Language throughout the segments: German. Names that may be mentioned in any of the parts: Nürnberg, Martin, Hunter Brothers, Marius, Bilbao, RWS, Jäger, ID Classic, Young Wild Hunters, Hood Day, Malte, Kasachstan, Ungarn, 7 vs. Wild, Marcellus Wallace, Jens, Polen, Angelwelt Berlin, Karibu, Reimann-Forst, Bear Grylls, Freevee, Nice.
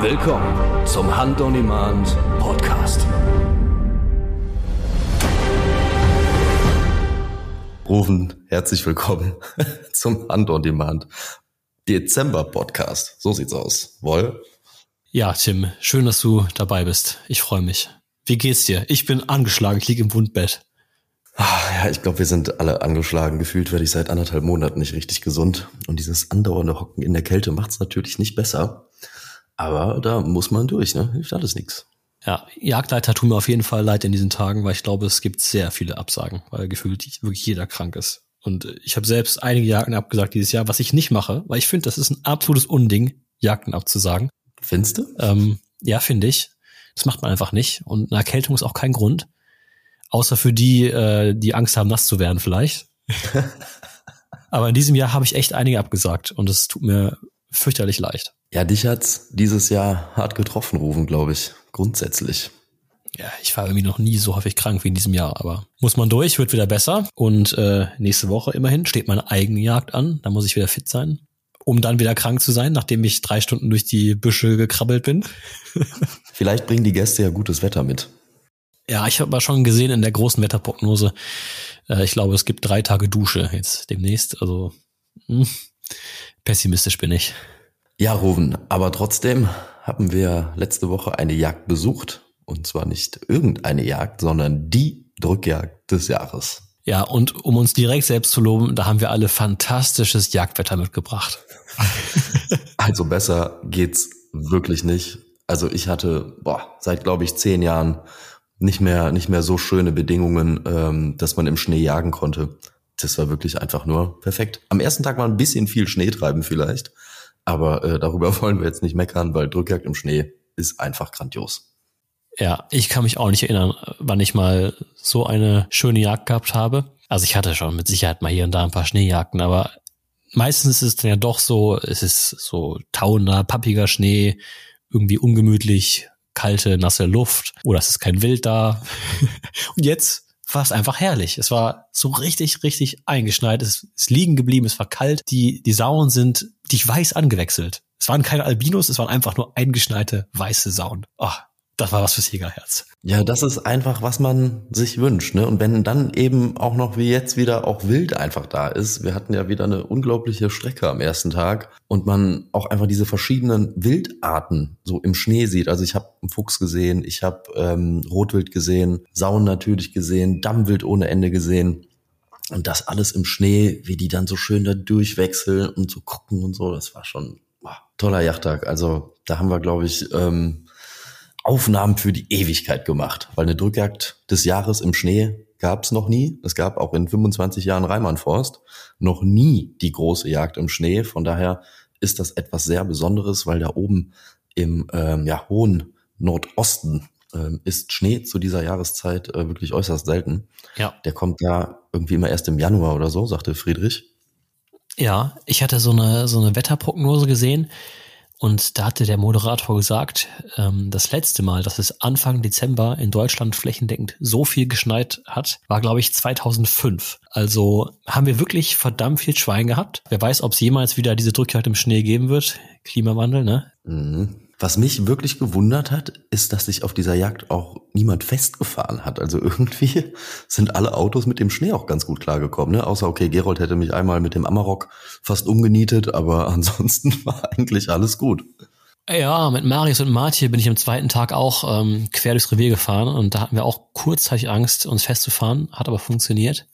Willkommen zum Hand-on-Demand Podcast. Rouven, herzlich willkommen zum Hand-on-Demand Dezember Podcast. So sieht's aus. Woll? Ja, Tim, schön, dass du dabei bist. Ich freue mich. Wie geht's dir? Ich bin angeschlagen, ich liege im Wundbett. Ja, ich glaube, wir sind alle angeschlagen. Gefühlt werde ich seit 1,5 Monaten nicht richtig gesund. Und dieses andauernde Hocken in der Kälte macht's natürlich nicht besser. Aber da muss man durch, ne? Hilft alles nichts. Ja, Jagdleiter tun mir auf jeden Fall leid in diesen Tagen, weil ich glaube, es gibt sehr viele Absagen, weil gefühlt wirklich jeder krank ist. Und ich habe selbst einige Jagden abgesagt dieses Jahr, was ich nicht mache, weil ich finde, das ist ein absolutes Unding, Jagden abzusagen. Findest du? Ja, finde ich. Das macht man einfach nicht. Und eine Erkältung ist auch kein Grund. Außer für die, die Angst haben, nass zu werden vielleicht. Aber in diesem Jahr habe ich echt einige abgesagt und es tut mir fürchterlich leid. Ja, dich hat's dieses Jahr hart getroffen, Rouven, glaube ich, grundsätzlich. Ja, ich war irgendwie noch nie so häufig krank wie in diesem Jahr, aber muss man durch, wird wieder besser. Und nächste Woche immerhin steht meine eigene Jagd an, da muss ich wieder fit sein, um dann wieder krank zu sein, nachdem ich 3 Stunden durch die Büsche gekrabbelt bin. Vielleicht bringen die Gäste ja gutes Wetter mit. Ja, ich habe mal schon gesehen in der großen Wetterprognose, ich glaube, es gibt 3 Tage Dusche jetzt demnächst, also pessimistisch bin ich. Ja, Rouven, aber trotzdem haben wir letzte Woche eine Jagd besucht. Und zwar nicht irgendeine Jagd, sondern die Drückjagd des Jahres. Ja, und um uns direkt selbst zu loben, da haben wir alle fantastisches Jagdwetter mitgebracht. Also besser geht's wirklich nicht. Also ich hatte seit, glaube ich, 10 Jahren nicht mehr so schöne Bedingungen, dass man im Schnee jagen konnte. Das war wirklich einfach nur perfekt. Am ersten Tag war ein bisschen viel Schneetreiben vielleicht. Aber darüber wollen wir jetzt nicht meckern, weil Drückjagd im Schnee ist einfach grandios. Ja, ich kann mich auch nicht erinnern, wann ich mal so eine schöne Jagd gehabt habe. Also ich hatte schon mit Sicherheit mal hier und da ein paar Schneejagden, aber meistens ist es dann ja doch so, es ist so tauender, pappiger Schnee, irgendwie ungemütlich, kalte, nasse Luft oder es ist kein Wild da. Und jetzt war es einfach herrlich. Es war so richtig, richtig eingeschneit. Es ist liegen geblieben, es war kalt. Die Sauen sind dich weiß angewechselt. Es waren keine Albinos, es waren einfach nur eingeschneite weiße Sauen. Oh, das war was fürs Jägerherz. Ja, das ist einfach, was man sich wünscht, ne? Und wenn dann eben auch noch wie jetzt wieder auch Wild einfach da ist. Wir hatten ja wieder eine unglaubliche Strecke am ersten Tag und man auch einfach diese verschiedenen Wildarten so im Schnee sieht. Also ich habe einen Fuchs gesehen, ich habe Rotwild gesehen, Sauen natürlich gesehen, Dammwild ohne Ende gesehen. Und das alles im Schnee, wie die dann so schön da durchwechseln und so gucken und so, das war schon toller Jagdtag. Also da haben wir, glaube ich, Aufnahmen für die Ewigkeit gemacht, weil eine Drückjagd des Jahres im Schnee gab es noch nie. Es gab auch in 25 Jahren Reimann-Forst noch nie die große Jagd im Schnee. Von daher ist das etwas sehr Besonderes, weil da oben im hohen Nordosten ist Schnee zu dieser Jahreszeit wirklich äußerst selten. Ja. Der kommt da irgendwie immer erst im Januar oder so, sagte Friedrich. Ja, ich hatte so eine Wetterprognose gesehen und da hatte der Moderator gesagt, das letzte Mal, dass es Anfang Dezember in Deutschland flächendeckend so viel geschneit hat, war, glaube ich, 2005. Also haben wir wirklich verdammt viel Schwein gehabt. Wer weiß, ob es jemals wieder diese Drückjagd im Schnee geben wird. Klimawandel, ne? Mhm. Was mich wirklich gewundert hat, ist, dass sich auf dieser Jagd auch niemand festgefahren hat. Also irgendwie sind alle Autos mit dem Schnee auch ganz gut klargekommen, ne? Außer, okay, Gerold hätte mich einmal mit dem Amarok fast umgenietet, aber ansonsten war eigentlich alles gut. Ja, mit Marius und Martin bin ich am zweiten Tag auch quer durchs Revier gefahren und da hatten wir auch kurzzeitig Angst, uns festzufahren, hat aber funktioniert.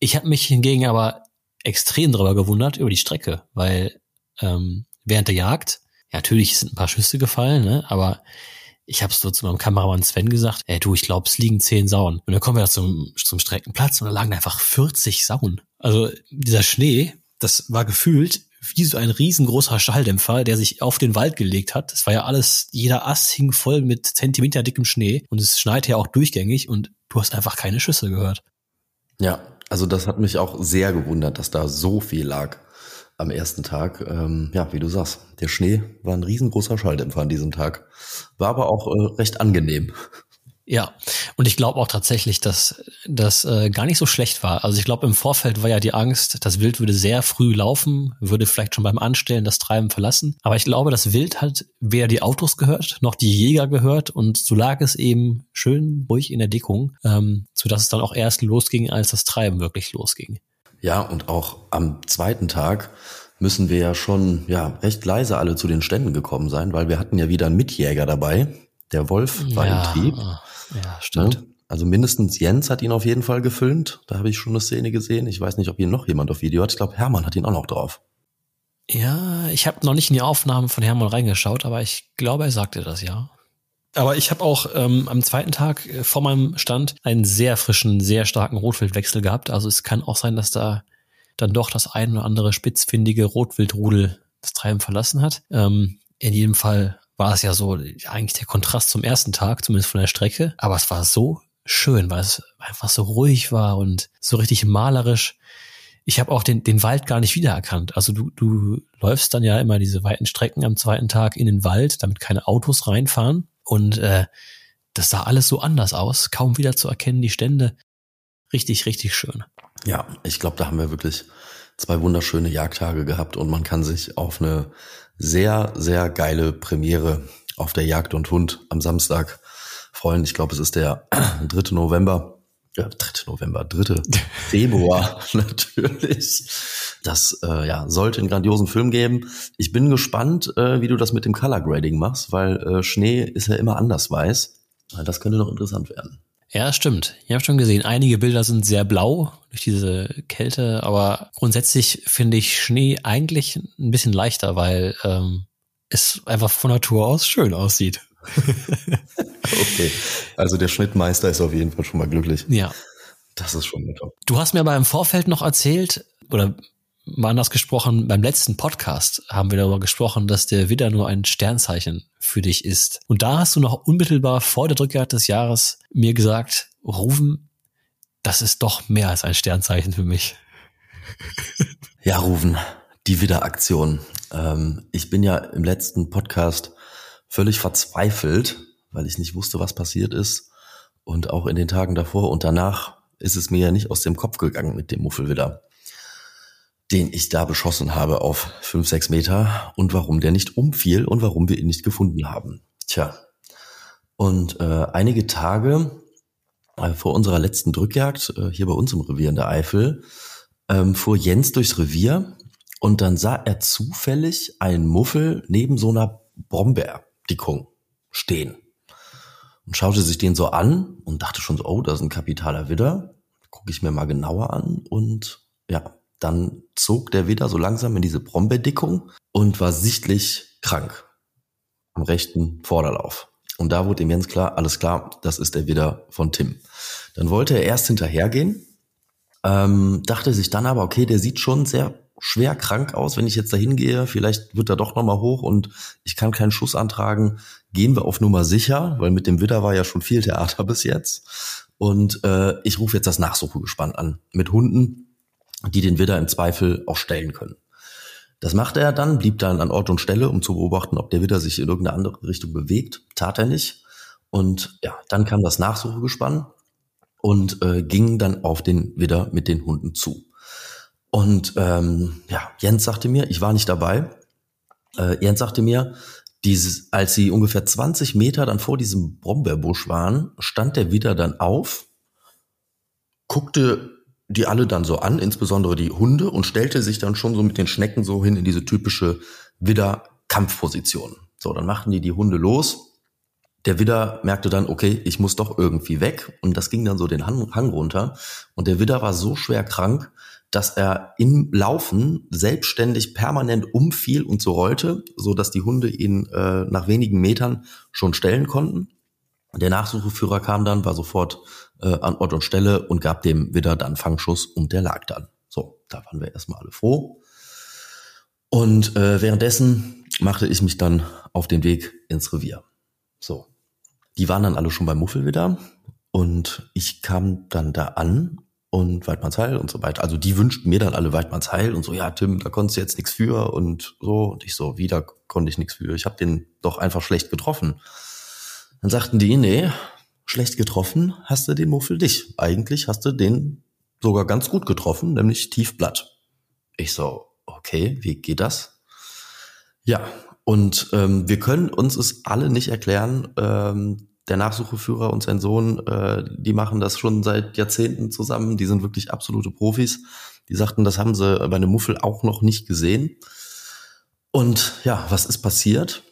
Ich habe mich hingegen aber extrem darüber gewundert, über die Strecke, weil während der Jagd, ja, natürlich sind ein paar Schüsse gefallen, ne? Aber ich habe es so zu meinem Kameramann Sven gesagt, ey du, ich glaube, es liegen 10 Sauen. Und dann kommen wir zum Streckenplatz und da lagen einfach 40 Sauen. Also dieser Schnee, das war gefühlt wie so ein riesengroßer Schalldämpfer, der sich auf den Wald gelegt hat. Es war ja alles, jeder Ast hing voll mit zentimeterdickem Schnee und es schneit ja auch durchgängig und du hast einfach keine Schüsse gehört. Ja, also das hat mich auch sehr gewundert, dass da so viel lag. Am ersten Tag, ja, wie du sagst, der Schnee war ein riesengroßer Schalldämpfer an diesem Tag. War aber auch recht angenehm. Ja, und ich glaube auch tatsächlich, dass das gar nicht so schlecht war. Also ich glaube, im Vorfeld war ja die Angst, das Wild würde sehr früh laufen, würde vielleicht schon beim Anstellen das Treiben verlassen. Aber ich glaube, das Wild hat weder die Autos gehört, noch die Jäger gehört. Und so lag es eben schön ruhig in der Deckung, sodass es dann auch erst losging, als das Treiben wirklich losging. Ja, und auch am zweiten Tag müssen wir ja schon recht leise alle zu den Ständen gekommen sein, weil wir hatten ja wieder einen Mitjäger dabei. Der Wolf war im Trieb. Ja, stimmt. Also mindestens Jens hat ihn auf jeden Fall gefilmt. Da habe ich schon eine Szene gesehen. Ich weiß nicht, ob ihn noch jemand auf Video hat. Ich glaube, Hermann hat ihn auch noch drauf. Ja, ich habe noch nicht in die Aufnahmen von Hermann reingeschaut, aber ich glaube, er sagte das, ja. Aber ich habe auch am zweiten Tag vor meinem Stand einen sehr frischen, sehr starken Rotwildwechsel gehabt. Also es kann auch sein, dass da dann doch das ein oder andere spitzfindige Rotwildrudel das Treiben verlassen hat. In jedem Fall war es ja so eigentlich der Kontrast zum ersten Tag, zumindest von der Strecke. Aber es war so schön, weil es einfach so ruhig war und so richtig malerisch. Ich habe auch den Wald gar nicht wiedererkannt. Also du läufst dann ja immer diese weiten Strecken am zweiten Tag in den Wald, damit keine Autos reinfahren. Und das sah alles so anders aus, kaum wieder zu erkennen, die Stände. Richtig, richtig schön. Ja, ich glaube, da haben wir wirklich 2 wunderschöne Jagdtage gehabt und man kann sich auf eine sehr, sehr geile Premiere auf der Jagd und Hund am Samstag freuen. Ich glaube, es ist der 3. Februar natürlich. Das sollte einen grandiosen Film geben. Ich bin gespannt, wie du das mit dem Color Grading machst, weil Schnee ist ja immer anders weiß. Das könnte noch interessant werden. Ja, stimmt. Ich habe schon gesehen, einige Bilder sind sehr blau durch diese Kälte, aber grundsätzlich finde ich Schnee eigentlich ein bisschen leichter, weil es einfach von Natur aus schön aussieht. Okay, also der Schnittmeister ist auf jeden Fall schon mal glücklich. Ja. Das ist schon top. Du hast mir aber im Vorfeld noch erzählt, oder mal anders gesprochen, beim letzten Podcast haben wir darüber gesprochen, dass der Widder nur ein Sternzeichen für dich ist. Und da hast du noch unmittelbar vor der Drückjagd des Jahres mir gesagt, Rouven, das ist doch mehr als ein Sternzeichen für mich. Ja, Rouven, die Widderaktion. Ich bin ja im letzten Podcast völlig verzweifelt, weil ich nicht wusste, was passiert ist. Und auch in den Tagen davor und danach ist es mir ja nicht aus dem Kopf gegangen mit dem Muffelwidder, den ich da beschossen habe auf 5-6 Meter und warum der nicht umfiel und warum wir ihn nicht gefunden haben. Tja, und einige Tage vor unserer letzten Drückjagd, hier bei uns im Revier in der Eifel, fuhr Jens durchs Revier und dann sah er zufällig einen Muffel neben so einer Brombeerdickung stehen und schaute sich den so an und dachte schon so, oh, das ist ein kapitaler Widder, gucke ich mir mal genauer an und ja, dann zog der Widder so langsam in diese Brombeerdickung und war sichtlich krank am rechten Vorderlauf. Und da wurde ihm Jens klar, alles klar, das ist der Widder von Tim. Dann wollte er erst hinterhergehen, dachte sich dann aber, okay, der sieht schon sehr schwer krank aus, wenn ich jetzt da hingehe, vielleicht wird er doch nochmal hoch und ich kann keinen Schuss antragen, gehen wir auf Nummer sicher, weil mit dem Widder war ja schon viel Theater bis jetzt. Und ich rufe jetzt das Nachsuchegespann an mit Hunden, die den Widder im Zweifel auch stellen können. Das machte er dann, blieb dann an Ort und Stelle, um zu beobachten, ob der Widder sich in irgendeine andere Richtung bewegt. Tat er nicht. Und ja, dann kam das Nachsuchegespann und ging dann auf den Widder mit den Hunden zu. Und Jens sagte mir, ich war nicht dabei, Jens sagte mir, als sie ungefähr 20 Meter dann vor diesem Brombeerbusch waren, stand der Widder dann auf, guckte die alle dann so an, insbesondere die Hunde, und stellte sich dann schon so mit den Schnecken so hin in diese typische Widder-Kampfposition. So, dann machten die Hunde los. Der Widder merkte dann, okay, ich muss doch irgendwie weg. Und das ging dann so den Hang runter. Und der Widder war so schwer krank, dass er im Laufen selbstständig permanent umfiel und so rollte, sodass die Hunde ihn nach wenigen Metern schon stellen konnten. Der Nachsucheführer kam dann, war sofort an Ort und Stelle und gab dem Widder dann Fangschuss und der lag dann. So, da waren wir erstmal alle froh. Und währenddessen machte ich mich dann auf den Weg ins Revier. So, die waren dann alle schon beim Muffelwidder und ich kam dann da an und Weidmanns Heil und so weiter. Also die wünschten mir dann alle Weidmanns Heil und so, ja Tim, da konntest du jetzt nichts für und so. Und ich so, wieder konnte ich nichts für. Ich habe den doch einfach schlecht getroffen. Dann sagten die, nee, schlecht getroffen, hast du den Muffel dich. Eigentlich hast du den sogar ganz gut getroffen, nämlich Tiefblatt. Ich so, okay, wie geht das? Ja, und wir können uns es alle nicht erklären. Der Nachsucheführer und sein Sohn, die machen das schon seit Jahrzehnten zusammen. Die sind wirklich absolute Profis. Die sagten, das haben sie bei einem Muffel auch noch nicht gesehen. Und ja, was ist passiert?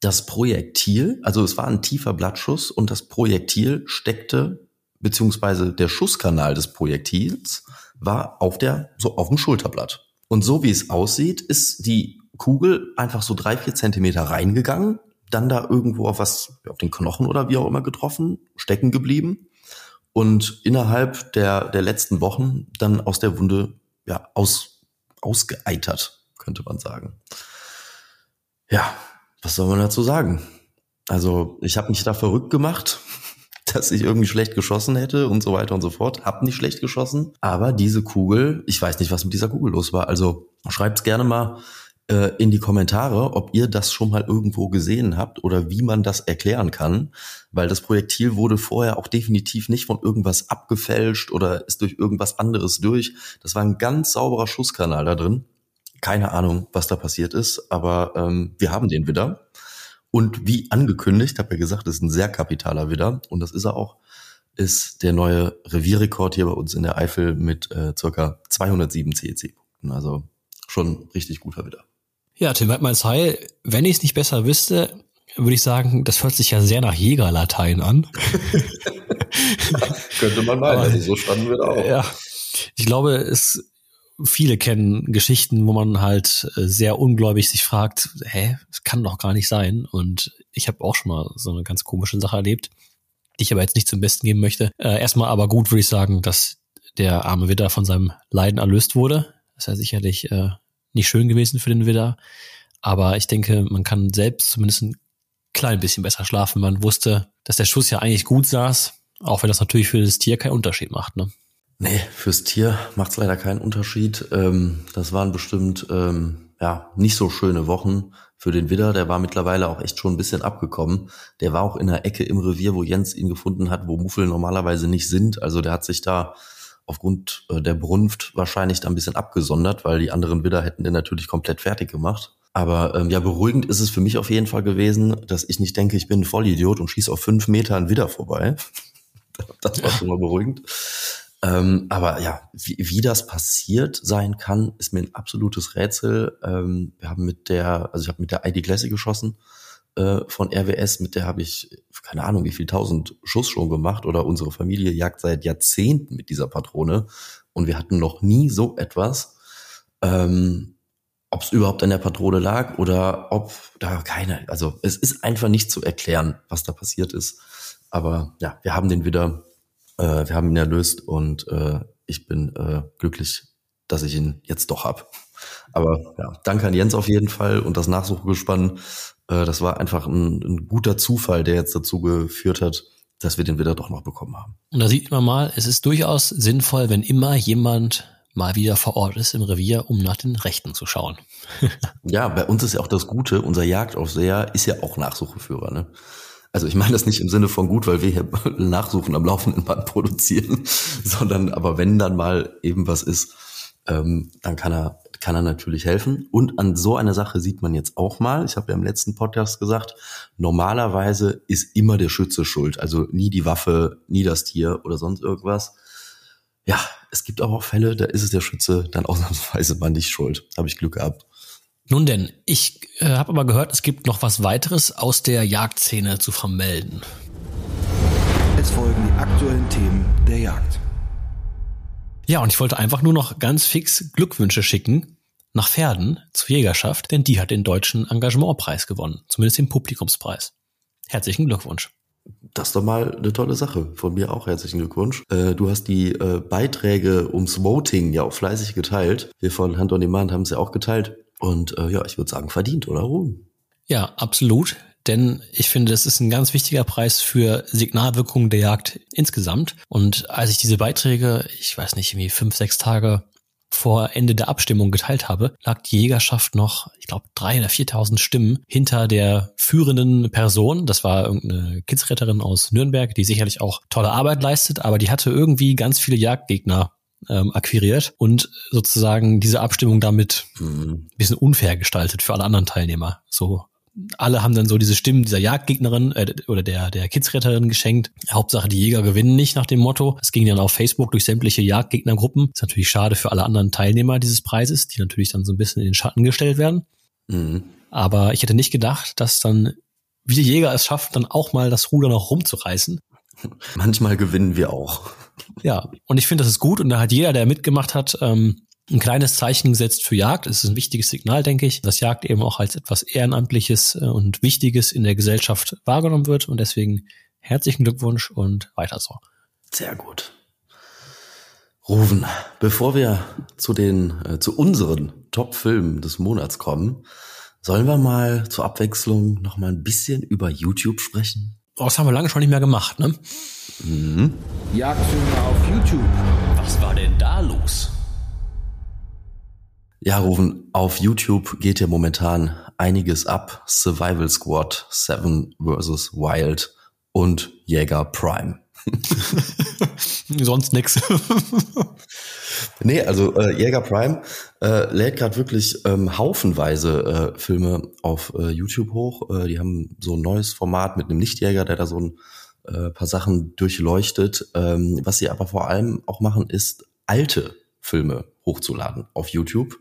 Das Projektil, also es war ein tiefer Blattschuss und das Projektil steckte, beziehungsweise der Schusskanal des Projektils war auf dem Schulterblatt. Und so wie es aussieht, ist die Kugel einfach so 3-4 Zentimeter reingegangen, dann da irgendwo auf den Knochen oder wie auch immer getroffen, stecken geblieben und innerhalb der letzten Wochen dann aus der Wunde ja ausgeeitert, könnte man sagen. Ja, was soll man dazu sagen? Also ich habe mich da verrückt gemacht, dass ich irgendwie schlecht geschossen hätte und so weiter und so fort. Hab nicht schlecht geschossen, aber diese Kugel, ich weiß nicht, was mit dieser Kugel los war. Also schreibt's gerne mal in die Kommentare, ob ihr das schon mal irgendwo gesehen habt oder wie man das erklären kann, weil das Projektil wurde vorher auch definitiv nicht von irgendwas abgefälscht oder ist durch irgendwas anderes durch. Das war ein ganz sauberer Schusskanal da drin. Keine Ahnung, was da passiert ist, aber wir haben den Widder. Und wie angekündigt, habe ja gesagt, das ist ein sehr kapitaler Widder. Und das ist er auch, ist der neue Revierrekord hier bei uns in der Eifel mit ca. 207 CEC-Punkten. Also schon richtig guter Widder. Ja, Tim Weidmanns Heil, wenn ich es nicht besser wüsste, würde ich sagen, das hört sich ja sehr nach Jägerlatein an. Ja, könnte man meinen, also so standen wir da auch. Ja, ich glaube, viele kennen Geschichten, wo man halt sehr ungläubig sich fragt, hä, das kann doch gar nicht sein. Und ich habe auch schon mal so eine ganz komische Sache erlebt, die ich aber jetzt nicht zum Besten geben möchte. Erstmal aber gut würde ich sagen, dass der arme Widder von seinem Leiden erlöst wurde. Das wäre sicherlich nicht schön gewesen für den Widder. Aber ich denke, man kann selbst zumindest ein klein bisschen besser schlafen. Man wusste, dass der Schuss ja eigentlich gut saß, auch wenn das natürlich für das Tier keinen Unterschied macht, ne? Nee, fürs Tier macht's leider keinen Unterschied. Das waren bestimmt nicht so schöne Wochen für den Widder. Der war mittlerweile auch echt schon ein bisschen abgekommen. Der war auch in der Ecke im Revier, wo Jens ihn gefunden hat, wo Muffel normalerweise nicht sind. Also der hat sich da aufgrund der Brunft wahrscheinlich da ein bisschen abgesondert, weil die anderen Widder hätten den natürlich komplett fertig gemacht. Aber beruhigend ist es für mich auf jeden Fall gewesen, dass ich nicht denke, ich bin ein Vollidiot und schieß auf 5 Meter einen Widder vorbei. Das war schon mal beruhigend. Aber ja, wie das passiert sein kann, ist mir ein absolutes Rätsel. Ich habe mit der ID Classic geschossen von RWS, mit der habe ich, keine Ahnung, wie viel 1000 Schuss schon gemacht, oder unsere Familie jagt seit Jahrzehnten mit dieser Patrone und wir hatten noch nie so etwas. Ob es überhaupt an der Patrone lag oder ob da keine, also es ist einfach nicht zu erklären, was da passiert ist. Aber ja, wir haben ihn erlöst und ich bin glücklich, dass ich ihn jetzt doch hab. Aber ja, danke an Jens auf jeden Fall und das Nachsuchgespann. Das war einfach ein guter Zufall, der jetzt dazu geführt hat, dass wir den wieder doch noch bekommen haben. Und da sieht man mal, es ist durchaus sinnvoll, wenn immer jemand mal wieder vor Ort ist im Revier, um nach den Rechten zu schauen. Ja, bei uns ist ja auch das Gute, unser Jagdaufseher ist ja auch Nachsucheführer, ne? Also ich meine das nicht im Sinne von gut, weil wir hier nachsuchen am laufenden Band produzieren, sondern aber wenn dann mal eben was ist, dann kann er natürlich helfen. Und an so einer Sache sieht man jetzt auch mal, ich habe ja im letzten Podcast gesagt, normalerweise ist immer der Schütze schuld, also nie die Waffe, nie das Tier oder sonst irgendwas. Ja, es gibt auch Fälle, da ist es der Schütze dann ausnahmsweise mal nicht schuld. Habe ich Glück gehabt. Nun denn, ich habe aber gehört, es gibt noch was weiteres aus der Jagdszene zu vermelden. Es folgen die aktuellen Themen der Jagd. Ja, und ich wollte einfach nur noch ganz fix Glückwünsche schicken nach Verden zur Jägerschaft, denn die hat den deutschen Engagementpreis gewonnen, zumindest den Publikumspreis. Herzlichen Glückwunsch. Das ist doch mal eine tolle Sache. Von mir auch herzlichen Glückwunsch. Du hast die Beiträge ums Voting ja auch fleißig geteilt. Wir von Hand-on-Demand haben es ja auch geteilt. Und ich würde sagen, verdient, oder Ruhm? Ja, absolut. Denn ich finde, das ist ein ganz wichtiger Preis für Signalwirkung der Jagd insgesamt. Und als ich diese Beiträge, ich weiß nicht, irgendwie 5, 6 Tage vor Ende der Abstimmung geteilt habe, lag die Jägerschaft noch, ich glaube, 3.000 oder 4.000 Stimmen hinter der führenden Person. Das war irgendeine Kidsretterin aus Nürnberg, die sicherlich auch tolle Arbeit leistet, aber die hatte irgendwie ganz viele Jagdgegner akquiriert und sozusagen diese Abstimmung damit ein bisschen unfair gestaltet für alle anderen Teilnehmer. So, alle haben dann so diese Stimmen dieser Jagdgegnerin oder der Kidsretterin geschenkt. Hauptsache, die Jäger gewinnen nicht, nach dem Motto. Es ging dann auf Facebook durch sämtliche Jagdgegnergruppen. Ist natürlich schade für alle anderen Teilnehmer dieses Preises, die natürlich dann so ein bisschen in den Schatten gestellt werden. Mhm. Aber ich hätte nicht gedacht, dass dann wir Jäger es schaffen, dann auch mal das Ruder noch rumzureißen. Manchmal gewinnen wir auch. Ja, und ich finde, das ist gut. Und da hat jeder, der mitgemacht hat, ein kleines Zeichen gesetzt für Jagd. Es ist ein wichtiges Signal, denke ich, dass Jagd eben auch als etwas Ehrenamtliches und Wichtiges in der Gesellschaft wahrgenommen wird. Und deswegen herzlichen Glückwunsch und weiter so. Sehr gut. Rouven, bevor wir zu unseren Top-Filmen des Monats kommen, sollen wir mal zur Abwechslung noch mal ein bisschen über YouTube sprechen? Oh, das haben wir lange schon nicht mehr gemacht, ne? Mhm. Jagdfilme auf YouTube. Was war denn da los? Ja, Rouven, auf YouTube geht ja momentan einiges ab. Survival Squad, 7 vs. Wild und Jäger Prime. Sonst nix. Nee, also Jäger Prime lädt gerade wirklich haufenweise Filme auf YouTube hoch. Die haben so ein neues Format mit einem Nichtjäger, der da so ein paar Sachen durchleuchtet. Was sie aber vor allem auch machen, ist alte Filme hochzuladen auf YouTube,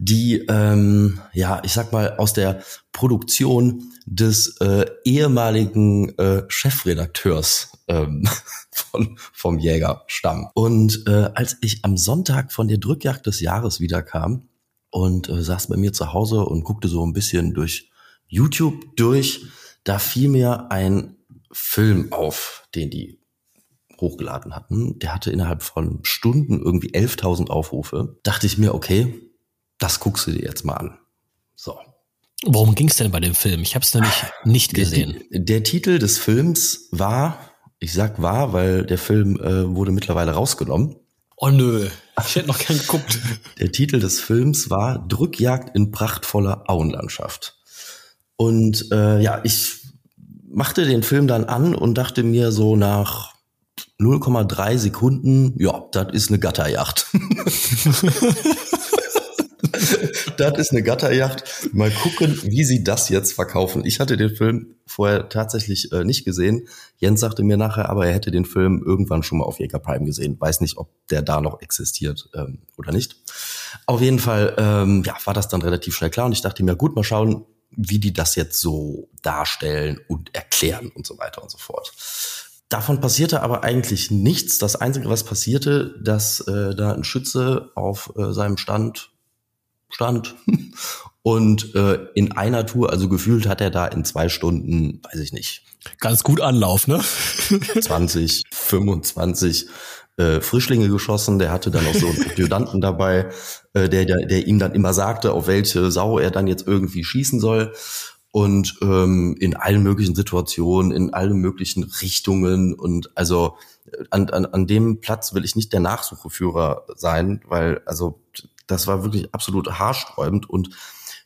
die, ich sag mal, aus der Produktion des ehemaligen Chefredakteurs vom Jäger stammen. Und als ich am Sonntag von der Drückjagd des Jahres wiederkam und saß bei mir zu Hause und guckte so ein bisschen durch YouTube durch, da fiel mir ein Film auf, den die hochgeladen hatten. Der hatte innerhalb von Stunden irgendwie 11.000 Aufrufe. Dachte ich mir, okay, das guckst du dir jetzt mal an. So. Worum ging's denn bei dem Film? Ich habe es nämlich nicht gesehen. Der Titel des Films war, ich sag war, weil der Film wurde mittlerweile rausgenommen. Oh nö, ich hätte noch gern geguckt. Der Titel des Films war Drückjagd in prachtvoller Auenlandschaft. Und ich machte den Film dann an und dachte mir so nach 0,3 Sekunden, ja, das ist eine Gatterjagd. Das ist eine Gatterjagd. Mal gucken, wie sie das jetzt verkaufen. Ich hatte den Film vorher tatsächlich nicht gesehen. Jens sagte mir nachher, aber er hätte den Film irgendwann schon mal auf Jäger Prime gesehen. Weiß nicht, ob der da noch existiert oder nicht. Auf jeden Fall war das dann relativ schnell klar. Und ich dachte mir, gut, mal schauen, wie die das jetzt so darstellen und erklären und so weiter und so fort. Davon passierte aber eigentlich nichts. Das Einzige, was passierte, dass da ein Schütze auf seinem Stand stand und in einer Tour, also gefühlt hat er da in 2 Stunden, weiß ich nicht. Ganz gut Anlauf, ne? 20, 25 Frischlinge geschossen. Der hatte dann auch so einen Adjutanten dabei, der ihm dann immer sagte, auf welche Sau er dann jetzt irgendwie schießen soll. Und in allen möglichen Situationen, in allen möglichen Richtungen. Und also an dem Platz will ich nicht der Nachsucheführer sein, weil also das war wirklich absolut haarsträubend. Und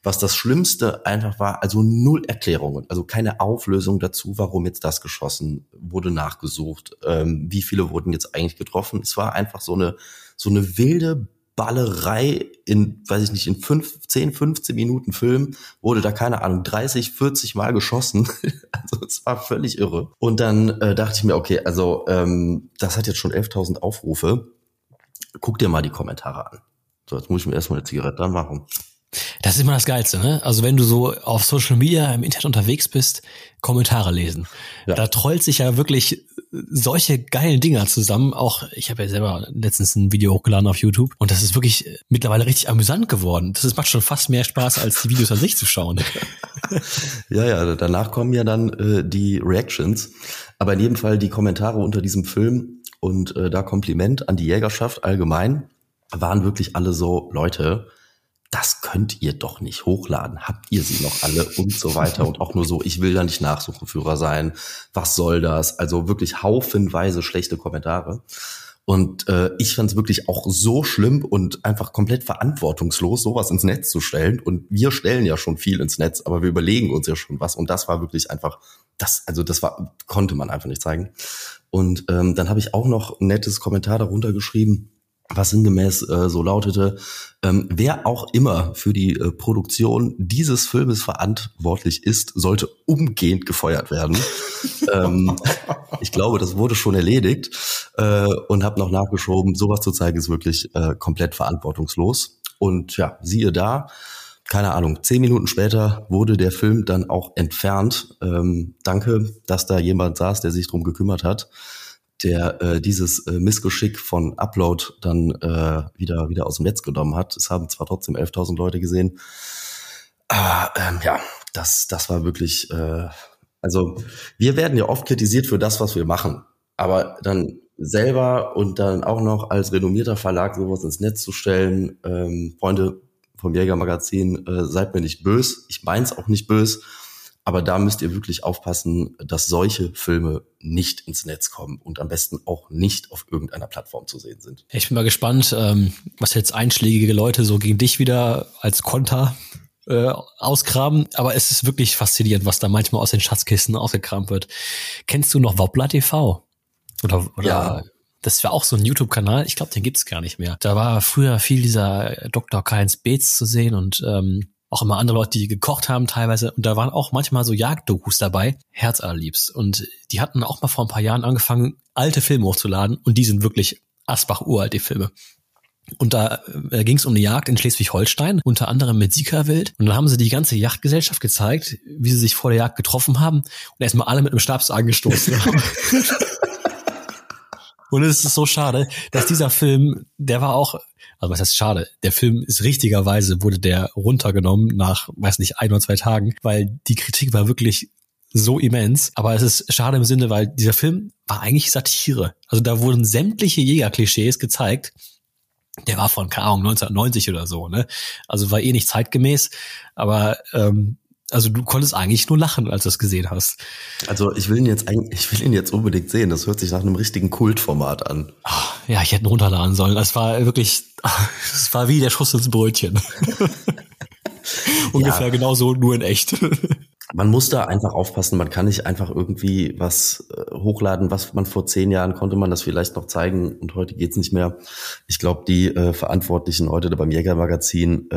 was das Schlimmste einfach war, also 0 Erklärungen, also keine Auflösung dazu, warum jetzt das geschossen wurde, nachgesucht, wie viele wurden jetzt eigentlich getroffen. Es war einfach so eine wilde Ballerei in, weiß ich nicht, in 10, 15 Minuten Film wurde da, keine Ahnung, 30, 40 Mal geschossen. Also es war völlig irre. Und dann dachte ich mir, okay, also das hat jetzt schon 11.000 Aufrufe. Guck dir mal die Kommentare an. So, jetzt muss ich mir erstmal eine Zigarette anmachen. Das ist immer das Geilste, ne? Also wenn du so auf Social Media im Internet unterwegs bist, Kommentare lesen. Ja. Da trollt sich ja wirklich solche geilen Dinger zusammen. Auch ich habe ja selber letztens ein Video hochgeladen auf YouTube und das ist wirklich mittlerweile richtig amüsant geworden. Das macht schon fast mehr Spaß, als die Videos an sich zu schauen. Ja, danach kommen ja dann die Reactions. Aber in jedem Fall die Kommentare unter diesem Film und da Kompliment an die Jägerschaft allgemein, waren wirklich alle so, Leute, das könnt ihr doch nicht hochladen. Habt ihr sie noch alle und so weiter? Und auch nur so, ich will da nicht Nachsucheführer sein. Was soll das? Also wirklich haufenweise schlechte Kommentare. Und ich fand es wirklich auch so schlimm und einfach komplett verantwortungslos, sowas ins Netz zu stellen. Und wir stellen ja schon viel ins Netz, aber wir überlegen uns ja schon was. Und das war wirklich einfach, das konnte man einfach nicht zeigen. Und dann habe ich auch noch ein nettes Kommentar darunter geschrieben, was sinngemäß so lautete, wer auch immer für die Produktion dieses Filmes verantwortlich ist, sollte umgehend gefeuert werden. Ich glaube, das wurde schon erledigt und habe noch nachgeschoben, sowas zu zeigen ist wirklich komplett verantwortungslos. Und ja, siehe da, keine Ahnung, 10 Minuten später wurde der Film dann auch entfernt. Danke, dass da jemand saß, der sich drum gekümmert hat, der dieses Missgeschick von Upload dann wieder aus dem Netz genommen hat. Es haben zwar trotzdem 11.000 Leute gesehen, aber ja, das war wirklich, also wir werden ja oft kritisiert für das, was wir machen, aber dann selber und dann auch noch als renommierter Verlag sowas ins Netz zu stellen, Freunde vom Jägermagazin, seid mir nicht böse, ich mein's auch nicht böse, aber da müsst ihr wirklich aufpassen, dass solche Filme nicht ins Netz kommen und am besten auch nicht auf irgendeiner Plattform zu sehen sind. Ich bin mal gespannt, was jetzt einschlägige Leute so gegen dich wieder als Konter ausgraben. Aber es ist wirklich faszinierend, was da manchmal aus den Schatzkisten ausgekramt wird. Kennst du noch Wobbler TV? Oder ja. Das war auch so ein YouTube-Kanal. Ich glaube, den gibt's gar nicht mehr. Da war früher viel dieser Dr. Karl-Heinz Beetz zu sehen und auch immer andere Leute, die gekocht haben teilweise. Und da waren auch manchmal so Jagddokus dabei, herzallerliebst. Und die hatten auch mal vor ein paar Jahren angefangen, alte Filme hochzuladen. Und die sind wirklich asbach-uralt, die Filme. Und da ging es um eine Jagd in Schleswig-Holstein, unter anderem mit Sika-Wild. Und dann haben sie die ganze Jagdgesellschaft gezeigt, wie sie sich vor der Jagd getroffen haben. Und erstmal alle mit einem Stabs angestoßen haben. Und es ist so schade, dass dieser Film, der war auch, also was heißt schade, der Film ist richtigerweise, wurde der runtergenommen nach, weiß nicht, 1 oder 2 Tagen, weil die Kritik war wirklich so immens. Aber es ist schade im Sinne, weil dieser Film war eigentlich Satire. Also da wurden sämtliche Jägerklischees gezeigt. Der war von, keine Ahnung, 1990 oder so, ne? Also war eh nicht zeitgemäß, aber also du konntest eigentlich nur lachen, als du es gesehen hast. Also ich will ihn jetzt unbedingt sehen. Das hört sich nach einem richtigen Kultformat an. Ach, ja, ich hätte ihn runterladen sollen. Das war wirklich, es war wie der Schuss ins Brötchen. Ungefähr ja. Genauso, nur in echt. Man muss da einfach aufpassen. Man kann nicht einfach irgendwie was hochladen, was man vor 10 Jahren konnte man das vielleicht noch zeigen und heute geht's nicht mehr. Ich glaube, die Verantwortlichen heute beim Jägermagazin,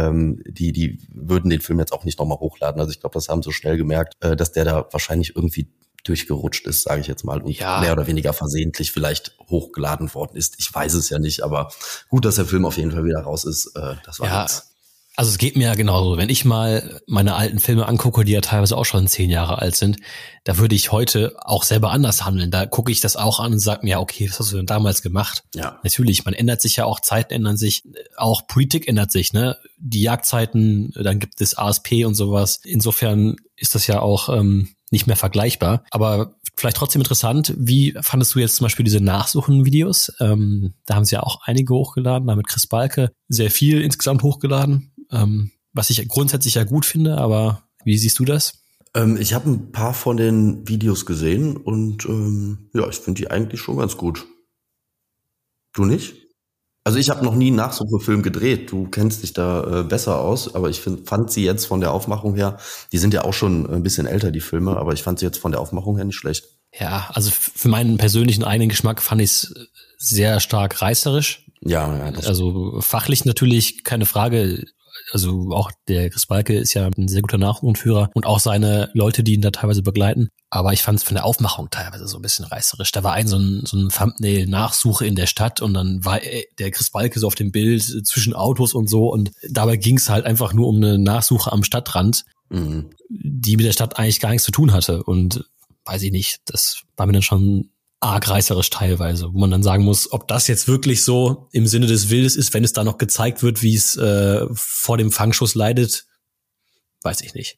die würden den Film jetzt auch nicht nochmal hochladen. Also ich glaube, das haben sie schnell gemerkt, dass der da wahrscheinlich irgendwie durchgerutscht ist, sage ich jetzt mal, und ja, mehr oder weniger versehentlich vielleicht hochgeladen worden ist. Ich weiß es ja nicht, aber gut, dass der Film auf jeden Fall wieder raus ist. Das war jetzt. Also es geht mir ja genauso. Wenn ich mal meine alten Filme angucke, die ja teilweise auch schon 10 Jahre alt sind, da würde ich heute auch selber anders handeln. Da gucke ich das auch an und sage mir, ja, okay, was hast du denn damals gemacht? Ja. Natürlich, man ändert sich ja auch, Zeiten ändern sich, auch Politik ändert sich, ne? Die Jagdzeiten, dann gibt es ASP und sowas. Insofern ist das ja auch nicht mehr vergleichbar. Aber vielleicht trotzdem interessant, wie fandest du jetzt zum Beispiel diese Nachsuchen-Videos? Da haben sie ja auch einige hochgeladen, da mit Chris Balke sehr viel insgesamt hochgeladen. Was ich grundsätzlich ja gut finde, aber wie siehst du das? Ich habe ein paar von den Videos gesehen und ja, ich finde die eigentlich schon ganz gut. Du nicht? Also ich habe noch nie einen Nachsuchefilm gedreht. Du kennst dich da besser aus, aber ich fand sie jetzt von der Aufmachung her, die sind ja auch schon ein bisschen älter, die Filme, aber ich fand sie jetzt von der Aufmachung her nicht schlecht. Ja, also für meinen persönlichen eigenen Geschmack fand ich es sehr stark reißerisch. Ja, das also fachlich natürlich keine Frage. Also auch der Chris Balke ist ja ein sehr guter Nachrichtenführer und auch seine Leute, die ihn da teilweise begleiten. Aber ich fand es von der Aufmachung teilweise so ein bisschen reißerisch. Da war so ein Thumbnail-Nachsuche in der Stadt und dann war der Chris Balke so auf dem Bild zwischen Autos und so. Und dabei ging es halt einfach nur um eine Nachsuche am Stadtrand, die mit der Stadt eigentlich gar nichts zu tun hatte. Und weiß ich nicht, das war mir dann schon arg reißerisch teilweise, wo man dann sagen muss, ob das jetzt wirklich so im Sinne des Wildes ist, wenn es da noch gezeigt wird, wie es vor dem Fangschuss leidet, weiß ich nicht.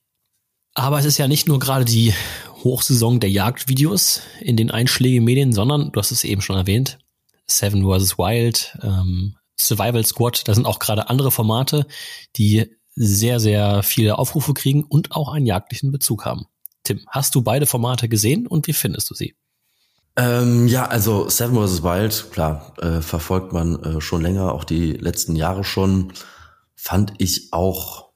Aber es ist ja nicht nur gerade die Hochsaison der Jagdvideos in den Einschlägemedien, sondern, du hast es eben schon erwähnt, Seven vs. Wild, Survival Squad, da sind auch gerade andere Formate, die sehr, sehr viele Aufrufe kriegen und auch einen jagdlichen Bezug haben. Tim, hast du beide Formate gesehen und wie findest du sie? Ja, also Seven vs. Wild, klar, verfolgt man schon länger, auch die letzten Jahre schon. Fand ich auch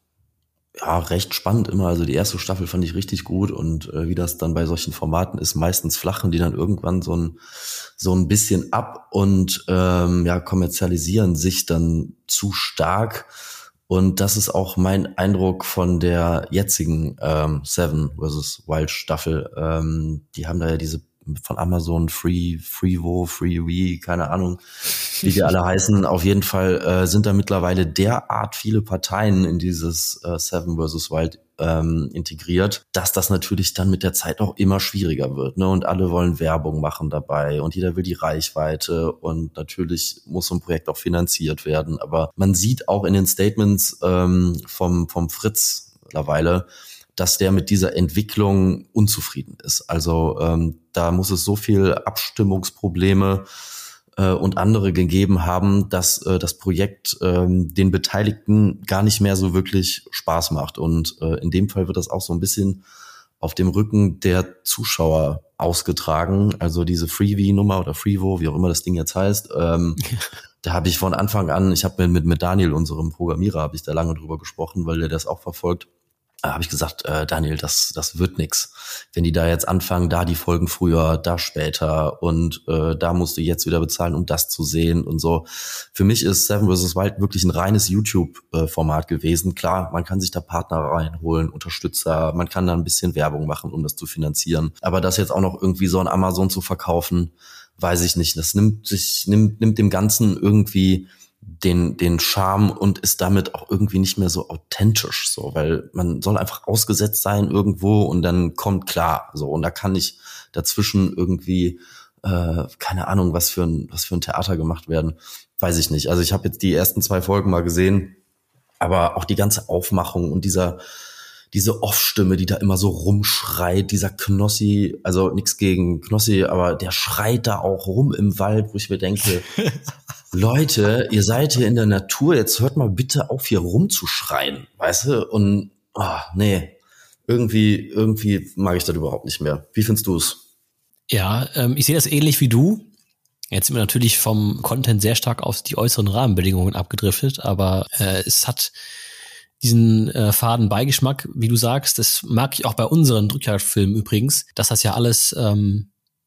ja recht spannend immer. Also die erste Staffel fand ich richtig gut und wie das dann bei solchen Formaten ist, meistens flachen die dann irgendwann so ein bisschen ab und ja kommerzialisieren sich dann zu stark. Und das ist auch mein Eindruck von der jetzigen Seven vs. Wild Staffel. Die haben da ja diese von Amazon, Free, keine Ahnung, wie die alle heißen. Auf jeden Fall sind da mittlerweile derart viele Parteien in dieses Seven vs. Wild integriert, dass das natürlich dann mit der Zeit auch immer schwieriger wird, ne? Und alle wollen Werbung machen dabei und jeder will die Reichweite und natürlich muss so ein Projekt auch finanziert werden. Aber man sieht auch in den Statements vom Fritz mittlerweile, dass der mit dieser Entwicklung unzufrieden ist. Also da muss es so viel Abstimmungsprobleme und andere gegeben haben, dass das Projekt den Beteiligten gar nicht mehr so wirklich Spaß macht. Und in dem Fall wird das auch so ein bisschen auf dem Rücken der Zuschauer ausgetragen. Also diese Freevee-Nummer oder Freevo, wie auch immer das Ding jetzt heißt, da habe ich von Anfang an, ich habe mit Daniel, unserem Programmierer, habe ich da lange drüber gesprochen, weil der das auch verfolgt. Habe ich gesagt, Daniel, das wird nix. Wenn die da jetzt anfangen, da die Folgen früher, da später und da musst du jetzt wieder bezahlen, um das zu sehen und so. Für mich ist Seven vs. Wild wirklich ein reines YouTube-Format gewesen. Klar, man kann sich da Partner reinholen, Unterstützer, man kann da ein bisschen Werbung machen, um das zu finanzieren. Aber das jetzt auch noch irgendwie so an Amazon zu verkaufen, weiß ich nicht. Das nimmt dem Ganzen irgendwie den Charme und ist damit auch irgendwie nicht mehr so authentisch, so, weil man soll einfach ausgesetzt sein irgendwo und dann kommt klar, so, und da kann nicht dazwischen irgendwie keine Ahnung, was für ein Theater gemacht werden, weiß ich nicht. Also ich habe jetzt die ersten 2 Folgen mal gesehen, aber auch die ganze Aufmachung und diese Off-Stimme, die da immer so rumschreit, dieser Knossi, also nichts gegen Knossi, aber der schreit da auch rum im Wald, wo ich mir denke, Leute, ihr seid hier in der Natur, jetzt hört mal bitte auf, hier rumzuschreien, weißt du? Und nee, irgendwie mag ich das überhaupt nicht mehr. Wie findest du es? Ja, ich sehe das ähnlich wie du. Jetzt sind wir natürlich vom Content sehr stark auf die äußeren Rahmenbedingungen abgedriftet, aber es hat diesen faden Beigeschmack, wie du sagst. Das mag ich auch bei unseren Drückjagdfilmen übrigens, dass das ja alles,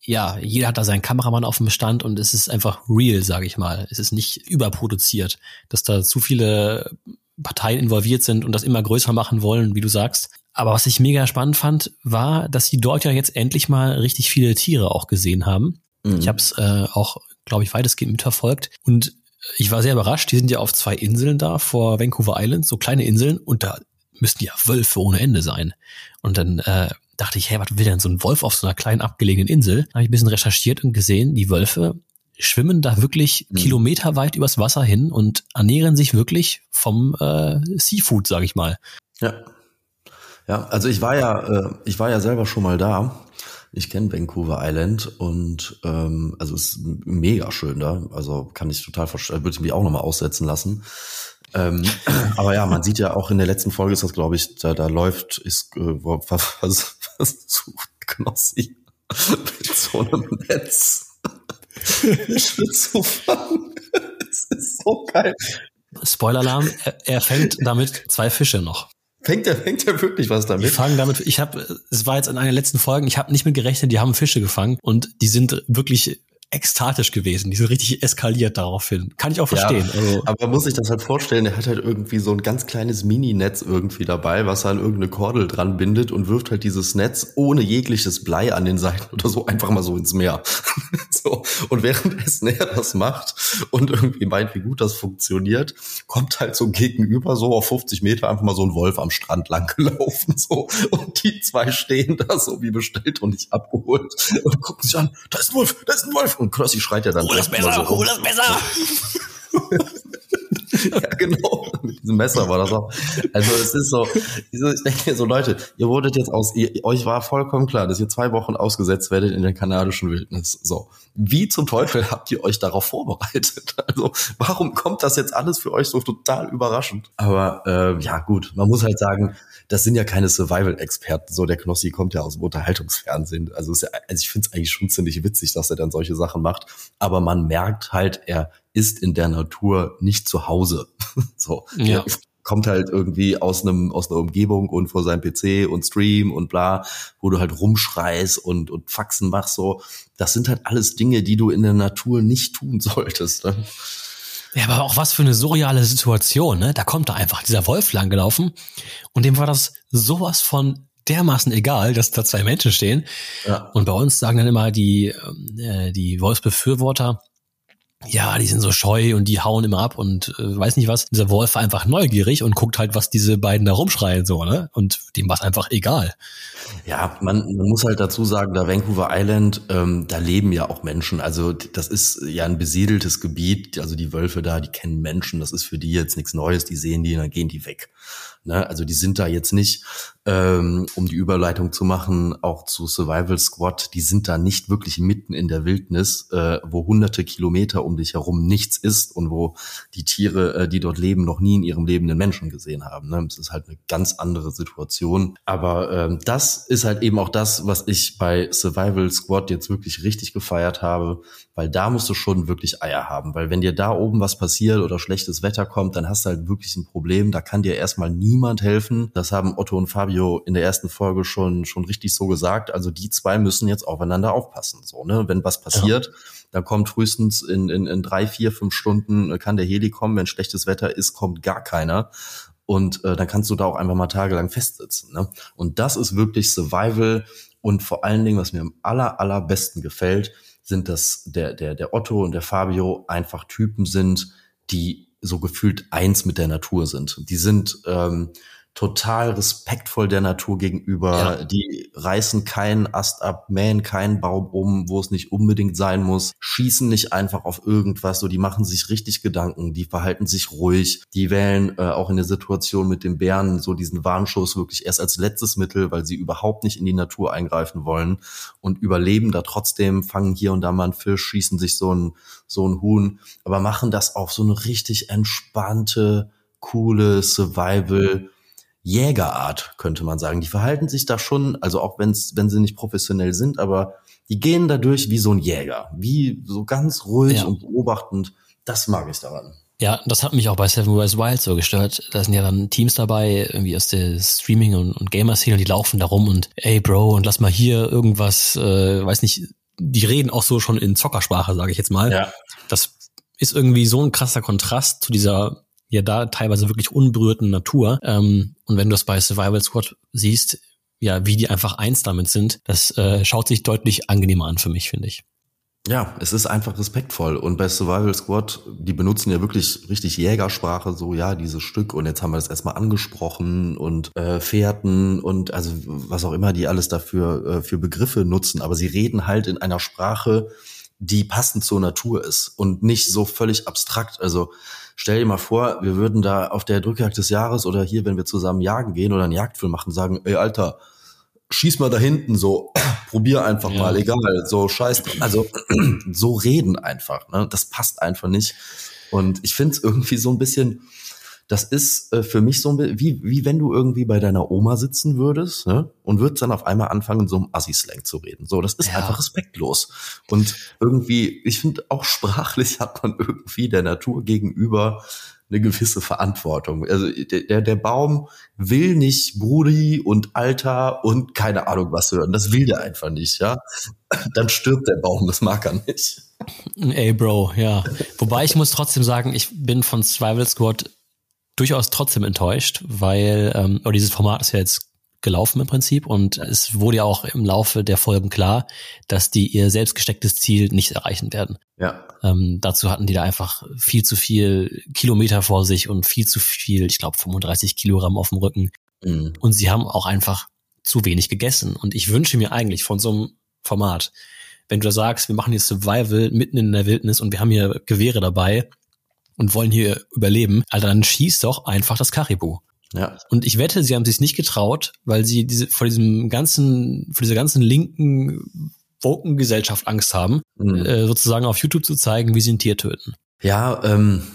jeder hat da seinen Kameramann auf dem Stand und es ist einfach real, sage ich mal. Es ist nicht überproduziert, dass da zu viele Parteien involviert sind und das immer größer machen wollen, wie du sagst. Aber was ich mega spannend fand, war, dass sie dort ja jetzt endlich mal richtig viele Tiere auch gesehen haben. Mhm. Ich habe es auch, glaube ich, weitestgehend mitverfolgt und ich war sehr überrascht, die sind ja auf 2 Inseln da vor Vancouver Island, so kleine Inseln, und da müssten ja Wölfe ohne Ende sein. Und dann dachte ich, hey, was will denn so ein Wolf auf so einer kleinen abgelegenen Insel? Da habe ich ein bisschen recherchiert und gesehen, die Wölfe schwimmen da wirklich kilometerweit übers Wasser hin und ernähren sich wirklich vom Seafood, sag ich mal. Ja, also ich war ja selber schon mal da. Ich kenne Vancouver Island und also ist mega schön da. Also kann ich total verstehen, würde ich mich auch nochmal aussetzen lassen. Aber ja, man sieht ja auch in der letzten Folge ist das, glaube ich, da läuft, ist was sucht Knossi mit so einem Netz zu fangen. Das ist so geil. Spoiler-Alarm, er fängt damit 2 Fische noch. Fängt er wirklich was damit? Die fangen damit, es war jetzt in einer letzten Folge, ich habe nicht mit gerechnet, die haben Fische gefangen und die sind wirklich ekstatisch gewesen, die sind richtig eskaliert daraufhin. Kann ich auch verstehen. Ja, also, aber man muss sich das halt vorstellen, der hat halt irgendwie so ein ganz kleines Mini-Netz irgendwie dabei, was er an irgendeine Kordel dran bindet und wirft halt dieses Netz ohne jegliches Blei an den Seiten oder so einfach mal so ins Meer. So. Und währenddessen er das macht und irgendwie meint, wie gut das funktioniert, kommt halt so gegenüber so auf 50 Meter einfach mal so ein Wolf am Strand lang gelaufen. So. Und die 2 stehen da so wie bestellt und nicht abgeholt und gucken sich an, da ist ein Wolf, und Knossi schreit ja dann. Hol das Messer, hol das Messer! Ja, genau. Mit diesem Messer war das auch. Also es ist so, ich denke so, Leute, ihr wurdet jetzt euch war vollkommen klar, dass ihr 2 Wochen ausgesetzt werdet in der kanadischen Wildnis. So, wie zum Teufel habt ihr euch darauf vorbereitet? Also warum kommt das jetzt alles für euch so total überraschend? Aber ja gut, man muss halt sagen, das sind ja keine Survival-Experten. So, der Knossi kommt ja aus dem Unterhaltungsfernsehen. Also, ist ja, also ich finde es eigentlich schon ziemlich witzig, dass er dann solche Sachen macht. Aber man merkt halt, er ist in der Natur nicht zu Hause. So, ja. Kommt halt irgendwie aus einer Umgebung und vor seinem PC und Stream und bla, wo du halt rumschreist und Faxen machst. So, das sind halt alles Dinge, die du in der Natur nicht tun solltest. Ne? Ja, aber auch was für eine surreale Situation, ne? Da kommt da einfach dieser Wolf langgelaufen und dem war das sowas von dermaßen egal, dass da 2 Menschen stehen. Ja. Und bei uns sagen dann immer die Wolfsbefürworter, ja, die sind so scheu und die hauen immer ab und weiß nicht was. Dieser Wolf war einfach neugierig und guckt halt, was diese beiden da rumschreien, so, ne? Und dem war es einfach egal. Ja, man muss halt dazu sagen, da Vancouver Island, da leben ja auch Menschen. Also das ist ja ein besiedeltes Gebiet. Also die Wölfe da, die kennen Menschen. Das ist für die jetzt nichts Neues. Die sehen die und dann gehen die weg. Ne? Also die sind da jetzt nicht, um die Überleitung zu machen, auch zu Survival Squad, die sind da nicht wirklich mitten in der Wildnis, wo hunderte Kilometer um dich herum nichts ist und wo die Tiere, die dort leben, noch nie in ihrem Leben einen Menschen gesehen haben. Ne? Das ist halt eine ganz andere Situation. Aber das ist halt eben auch das, was ich bei Survival Squad jetzt wirklich richtig gefeiert habe, weil da musst du schon wirklich Eier haben, weil wenn dir da oben was passiert oder schlechtes Wetter kommt, dann hast du halt wirklich ein Problem, da kann dir erstmal niemand helfen. Das haben Otto und Fabio in der ersten Folge schon richtig so gesagt. Also die zwei müssen jetzt aufeinander aufpassen. So, ne? Wenn was passiert, ja, dann kommt frühestens in 3, 4, 5 Stunden kann der Heli kommen. Wenn schlechtes Wetter ist, kommt gar keiner. Und dann kannst du da auch einfach mal tagelang festsitzen. Ne? Und das ist wirklich Survival. Und vor allen Dingen, was mir am allerbesten gefällt, sind, dass der Otto und der Fabio einfach Typen sind, die so gefühlt eins mit der Natur sind. Die sind total respektvoll der Natur gegenüber. Ja. Die reißen keinen Ast ab, mähen keinen Baum um, wo es nicht unbedingt sein muss, schießen nicht einfach auf irgendwas. So, die machen sich richtig Gedanken, die verhalten sich ruhig. Die wählen auch in der Situation mit dem Bären so diesen Warnschuss wirklich erst als letztes Mittel, weil sie überhaupt nicht in die Natur eingreifen wollen und überleben da trotzdem, fangen hier und da mal einen Fisch, schießen sich so ein Huhn, aber machen das auf so eine richtig entspannte, coole Survival- Jägerart, könnte man sagen. Die verhalten sich da schon, also auch wenn sie nicht professionell sind, aber die gehen dadurch wie so ein Jäger, wie so ganz ruhig, ja, und beobachtend. Das mag ich daran. Ja, das hat mich auch bei Seven vs. Wild so gestört. Da sind ja dann Teams dabei, irgendwie aus der Streaming- und Gamer-Szene, und die laufen da rum und ey Bro, und lass mal hier irgendwas, weiß nicht, die reden auch so schon in Zockersprache, sage ich jetzt mal. Ja. Das ist irgendwie so ein krasser Kontrast zu dieser ja da teilweise wirklich unberührten Natur. Und wenn du das bei Survival Squad siehst, ja, wie die einfach eins damit sind, das schaut sich deutlich angenehmer an für mich, finde ich. Ja, es ist einfach respektvoll. Und bei Survival Squad, die benutzen ja wirklich richtig Jägersprache, so, ja, dieses Stück. Und jetzt haben wir das erstmal angesprochen und Fährten und also was auch immer die alles dafür für Begriffe nutzen. Aber sie reden halt in einer Sprache, die passend zur Natur ist und nicht so völlig abstrakt. Also stell dir mal vor, wir würden da auf der Drückjagd des Jahres oder hier, wenn wir zusammen jagen gehen oder einen Jagdfilm machen, sagen, ey Alter, schieß mal da hinten, so, probier einfach ja mal, egal, so scheiß, also so reden einfach, ne? Das passt einfach nicht. Und ich finde es irgendwie so ein bisschen, das ist für mich so ein bisschen, wie wenn du irgendwie bei deiner Oma sitzen würdest, ne? Und würdest dann auf einmal anfangen, so einem Assi-Slang zu reden. So, das ist ja einfach respektlos. Und irgendwie, ich finde, auch sprachlich hat man irgendwie der Natur gegenüber eine gewisse Verantwortung. Also der Baum will nicht Brudi und Alter und keine Ahnung was hören. Das will der einfach nicht, ja. Dann stirbt der Baum, das mag er nicht. Ey, Bro, ja. Wobei ich muss trotzdem sagen, ich bin von Survival Squad durchaus trotzdem enttäuscht, weil dieses Format ist ja jetzt gelaufen im Prinzip und es wurde ja auch im Laufe der Folgen klar, dass die ihr selbst gestecktes Ziel nicht erreichen werden. Ja. Dazu hatten die da einfach viel zu viel Kilometer vor sich und viel zu viel, ich glaube 35 Kilogramm auf dem Rücken. Mhm. Und sie haben auch einfach zu wenig gegessen. Und ich wünsche mir eigentlich von so einem Format, wenn du da sagst, wir machen hier Survival mitten in der Wildnis und wir haben hier Gewehre dabei, und wollen hier überleben, Alter, dann schieß doch einfach das Karibu. Ja. Und ich wette, sie haben sich nicht getraut, weil sie vor dieser ganzen linken Woken-Gesellschaft Angst haben, sozusagen auf YouTube zu zeigen, wie sie ein Tier töten. Ja,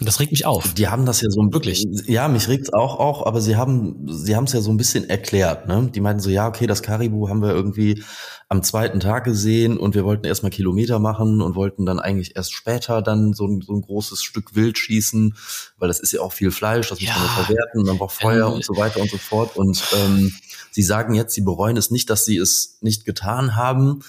das regt mich auf. Die haben das ja so ein wirklich. Ja, mich regt's auch, aber sie haben's ja so ein bisschen erklärt, ne? Die meinten so, ja, okay, das Karibu haben wir irgendwie am zweiten Tag gesehen und wir wollten erstmal Kilometer machen und wollten dann eigentlich erst später dann so ein großes Stück Wild schießen, weil das ist ja auch viel Fleisch, das muss man ja verwerten, dann braucht Feuer und so weiter und so fort. Und sie sagen jetzt, sie bereuen es nicht, dass sie es nicht getan haben.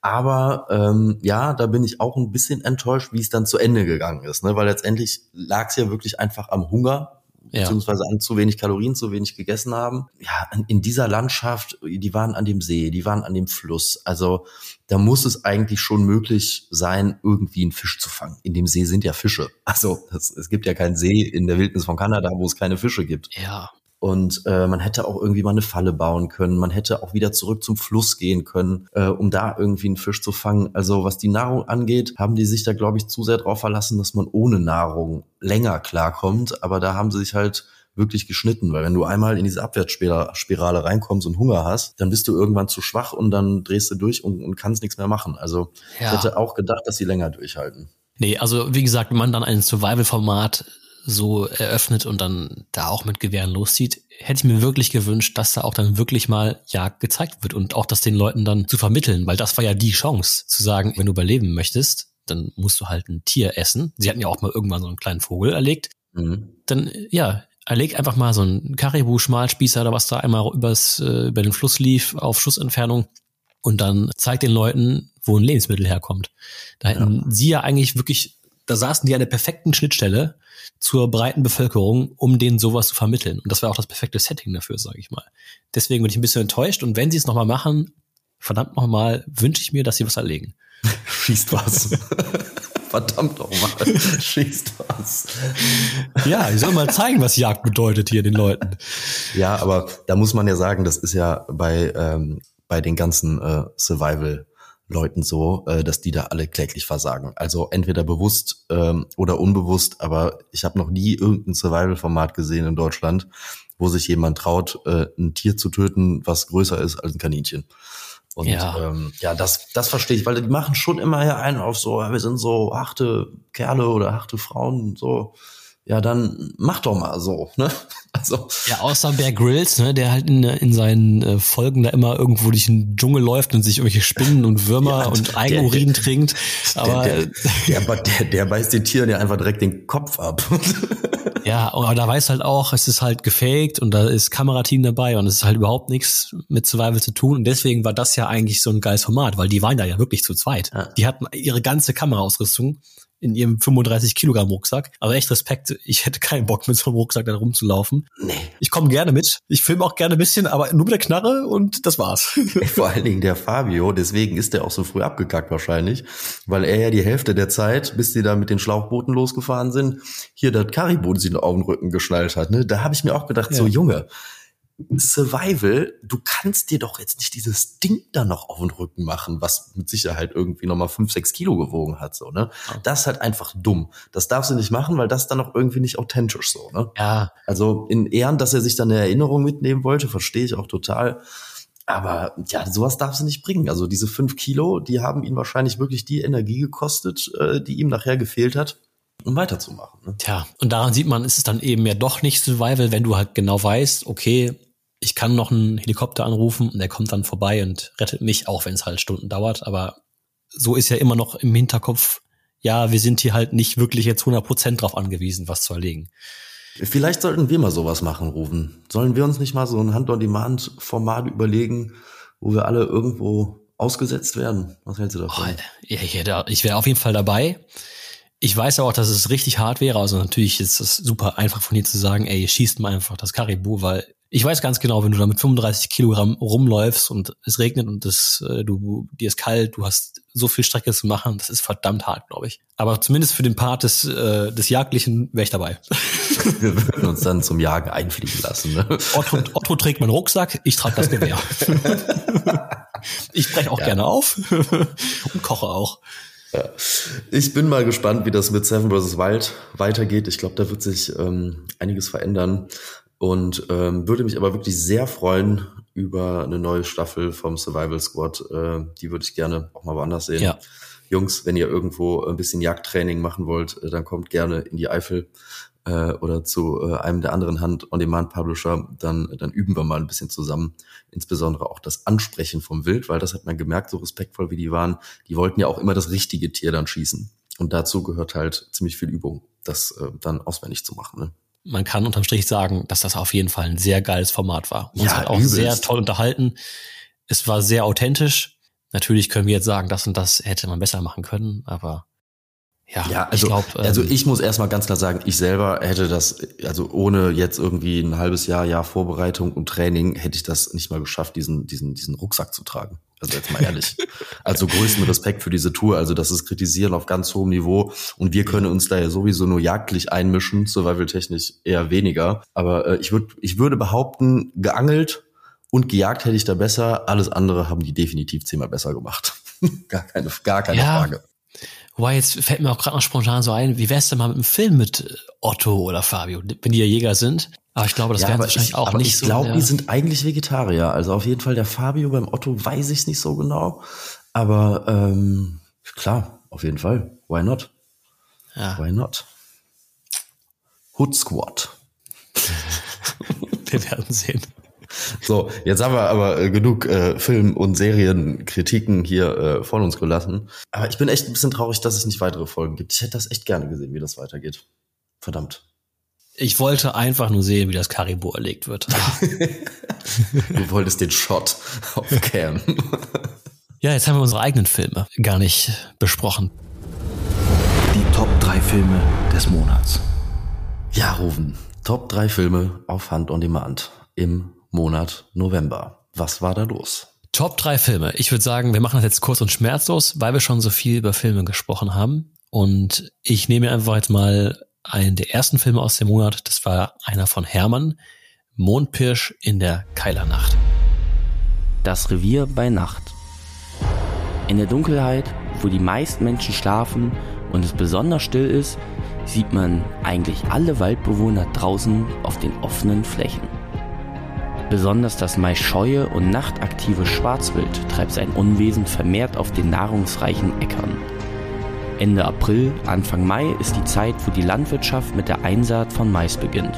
Aber ja, da bin ich auch ein bisschen enttäuscht, wie es dann zu Ende gegangen ist, ne? Weil letztendlich lag es ja wirklich einfach am Hunger, beziehungsweise an zu wenig Kalorien, zu wenig gegessen haben. Ja, in dieser Landschaft, die waren an dem See, die waren an dem Fluss. Also da muss es eigentlich schon möglich sein, irgendwie einen Fisch zu fangen. In dem See sind ja Fische. Also es gibt ja keinen See in der Wildnis von Kanada, wo es keine Fische gibt. Ja. Und man hätte auch irgendwie mal eine Falle bauen können. Man hätte auch wieder zurück zum Fluss gehen können, um da irgendwie einen Fisch zu fangen. Also was die Nahrung angeht, haben die sich da, glaube ich, zu sehr drauf verlassen, dass man ohne Nahrung länger klarkommt. Aber da haben sie sich halt wirklich geschnitten. Weil wenn du einmal in diese Abwärtsspirale reinkommst und Hunger hast, dann bist du irgendwann zu schwach und dann drehst du durch und kannst nichts mehr machen. Also ich hätte auch gedacht, dass sie länger durchhalten. Nee, also wie gesagt, wenn man dann ein Survival-Format so eröffnet und dann da auch mit Gewehren loszieht, hätte ich mir wirklich gewünscht, dass da auch dann wirklich mal Jagd gezeigt wird und auch das den Leuten dann zu vermitteln, weil das war ja die Chance, zu sagen, wenn du überleben möchtest, dann musst du halt ein Tier essen. Sie hatten ja auch mal irgendwann so einen kleinen Vogel erlegt. Mhm. Dann, ja, erlegt einfach mal so einen Karibu-Schmalspießer oder was da einmal über den Fluss lief auf Schussentfernung und dann zeigt den Leuten, wo ein Lebensmittel herkommt. Da hätten sie ja eigentlich wirklich, da saßen die an der perfekten Schnittstelle zur breiten Bevölkerung, um denen sowas zu vermitteln. Und das war auch das perfekte Setting dafür, sage ich mal. Deswegen bin ich ein bisschen enttäuscht. Und wenn sie es nochmal machen, verdammt nochmal, wünsche ich mir, dass sie was erlegen. Schießt was. Verdammt nochmal, schießt was. Ja, ich soll mal zeigen, was Jagd bedeutet hier den Leuten. Ja, aber da muss man ja sagen, das ist ja bei den ganzen Survival-Leuten so, dass die da alle kläglich versagen. Also entweder bewusst oder unbewusst, aber ich habe noch nie irgendein Survival-Format gesehen in Deutschland, wo sich jemand traut, ein Tier zu töten, was größer ist als ein Kaninchen. Und das verstehe ich, weil die machen schon immer ja einen auf so, wir sind so harte Kerle oder harte Frauen, so. Ja, dann mach doch mal so, ne? Also. Ja, außer Bear Grylls, ne, der halt in seinen Folgen da immer irgendwo durch den Dschungel läuft und sich irgendwelche Spinnen und Würmer und Eigenurin trinkt. Aber der beißt den Tieren ja einfach direkt den Kopf ab. Ja, aber da weiß halt auch, es ist halt gefaked und da ist Kamerateam dabei und es ist halt überhaupt nichts mit Survival zu tun und deswegen war das ja eigentlich so ein geiles Format, weil die waren da ja wirklich zu zweit. Ja. Die hatten ihre ganze Kameraausrüstung in ihrem 35 Kilogramm Rucksack. Aber echt Respekt, ich hätte keinen Bock, mit so einem Rucksack da rumzulaufen. Nee. Ich komme gerne mit, ich filme auch gerne ein bisschen, aber nur mit der Knarre und das war's. Vor allen Dingen der Fabio, deswegen ist der auch so früh abgekackt wahrscheinlich, weil er ja die Hälfte der Zeit, bis die da mit den Schlauchbooten losgefahren sind, hier das Karibu sich auf den Rücken geschnallt hat. Ne? Da habe ich mir auch gedacht, so Junge, Survival, du kannst dir doch jetzt nicht dieses Ding da noch auf den Rücken machen, was mit Sicherheit irgendwie nochmal 5-6 Kilo gewogen hat, so, ne? Das ist halt einfach dumm. Das darfst du nicht machen, weil das dann auch irgendwie nicht authentisch, so, ne? Ja. Also, in Ehren, dass er sich dann eine Erinnerung mitnehmen wollte, verstehe ich auch total. Aber, ja, sowas darfst du nicht bringen. Also, diese 5 Kilo, die haben ihn wahrscheinlich wirklich die Energie gekostet, die ihm nachher gefehlt hat, um weiterzumachen, ne? Tja, und daran sieht man, ist es dann eben ja doch nicht Survival, wenn du halt genau weißt, okay, ich kann noch einen Helikopter anrufen und der kommt dann vorbei und rettet mich, auch wenn es halt Stunden dauert. Aber so ist ja immer noch im Hinterkopf, ja, wir sind hier halt nicht wirklich jetzt 100% drauf angewiesen, was zu erlegen. Vielleicht sollten wir mal sowas machen, Rouven. Sollen wir uns nicht mal so ein Hand-on-Demand-Format überlegen, wo wir alle irgendwo ausgesetzt werden? Was hältst du davon? Ich wäre auf jeden Fall dabei. Ich weiß auch, dass es richtig hart wäre. Also natürlich ist es super einfach von dir zu sagen, ey, schießt mal einfach das Karibu, weil ich weiß ganz genau, wenn du da mit 35 Kilogramm rumläufst und es regnet und dir ist kalt, du hast so viel Strecke zu machen, das ist verdammt hart, glaube ich. Aber zumindest für den Part des Jagdlichen wäre ich dabei. Wir würden uns dann zum Jagen einfliegen lassen, ne? Otto trägt meinen Rucksack, ich trage das Gewehr. Ich breche auch gerne auf und koche auch. Ja. Ich bin mal gespannt, wie das mit Seven vs. Wild weitergeht. Ich glaube, da wird sich einiges verändern und würde mich aber wirklich sehr freuen über eine neue Staffel vom Survival Squad. Die würde ich gerne auch mal woanders sehen. Ja. Jungs, wenn ihr irgendwo ein bisschen Jagdtraining machen wollt, dann kommt gerne in die Eifel oder zu einem der anderen Hand-on-Demand-Publisher, dann üben wir mal ein bisschen zusammen. Insbesondere auch das Ansprechen vom Wild, weil das hat man gemerkt, so respektvoll wie die waren. Die wollten ja auch immer das richtige Tier dann schießen. Und dazu gehört halt ziemlich viel Übung, das dann auswendig zu machen, ne? Man kann unterm Strich sagen, dass das auf jeden Fall ein sehr geiles Format war. Uns hat auch sehr toll unterhalten. Es war sehr authentisch. Natürlich können wir jetzt sagen, das und das hätte man besser machen können, aber ja also, ich glaube. Also ich muss erstmal ganz klar sagen, ich selber hätte das, also ohne jetzt irgendwie ein halbes Jahr Vorbereitung und Training, hätte ich das nicht mal geschafft, diesen Rucksack zu tragen. Also jetzt mal ehrlich. Also größten Respekt für diese Tour. Also das ist Kritisieren auf ganz hohem Niveau. Und wir können uns da ja sowieso nur jagdlich einmischen, survival-technisch eher weniger. Aber ich würde behaupten, geangelt und gejagt hätte ich da besser. Alles andere haben die definitiv 10-mal besser gemacht. Gar keine Frage. Wobei, jetzt fällt mir auch gerade noch spontan so ein, wie wär's denn mal mit einem Film mit Otto oder Fabio, wenn die ja Jäger sind? Aber ich glaube, das wäre wahrscheinlich auch nicht so. Ich glaube, die sind eigentlich Vegetarier. Also auf jeden Fall der Fabio, beim Otto weiß ich es nicht so genau. Aber klar, auf jeden Fall. Why not? Ja. Why not? Hood Squad. Wir werden sehen. So, jetzt haben wir aber genug Film- und Serienkritiken hier von uns gelassen. Aber ich bin echt ein bisschen traurig, dass es nicht weitere Folgen gibt. Ich hätte das echt gerne gesehen, wie das weitergeht. Verdammt. Ich wollte einfach nur sehen, wie das Karibu erlegt wird. Du wolltest den Shot auf Cam. Ja, jetzt haben wir unsere eigenen Filme gar nicht besprochen. Die Top 3 Filme des Monats. Ja, Rouven. Top 3 Filme auf Hand-on-Demand im Monat November. Was war da los? Top 3 Filme. Ich würde sagen, wir machen das jetzt kurz und schmerzlos, weil wir schon so viel über Filme gesprochen haben. Und ich nehme mir einfach jetzt mal einen der ersten Filme aus dem Monat. Das war einer von Hermann, Mondpirsch in der Keilernacht. Das Revier bei Nacht. In der Dunkelheit, wo die meisten Menschen schlafen und es besonders still ist, sieht man eigentlich alle Waldbewohner draußen auf den offenen Flächen. Besonders das meist scheue und nachtaktive Schwarzwild treibt sein Unwesen vermehrt auf den nahrungsreichen Äckern. Ende April, Anfang Mai ist die Zeit, wo die Landwirtschaft mit der Einsaat von Mais beginnt.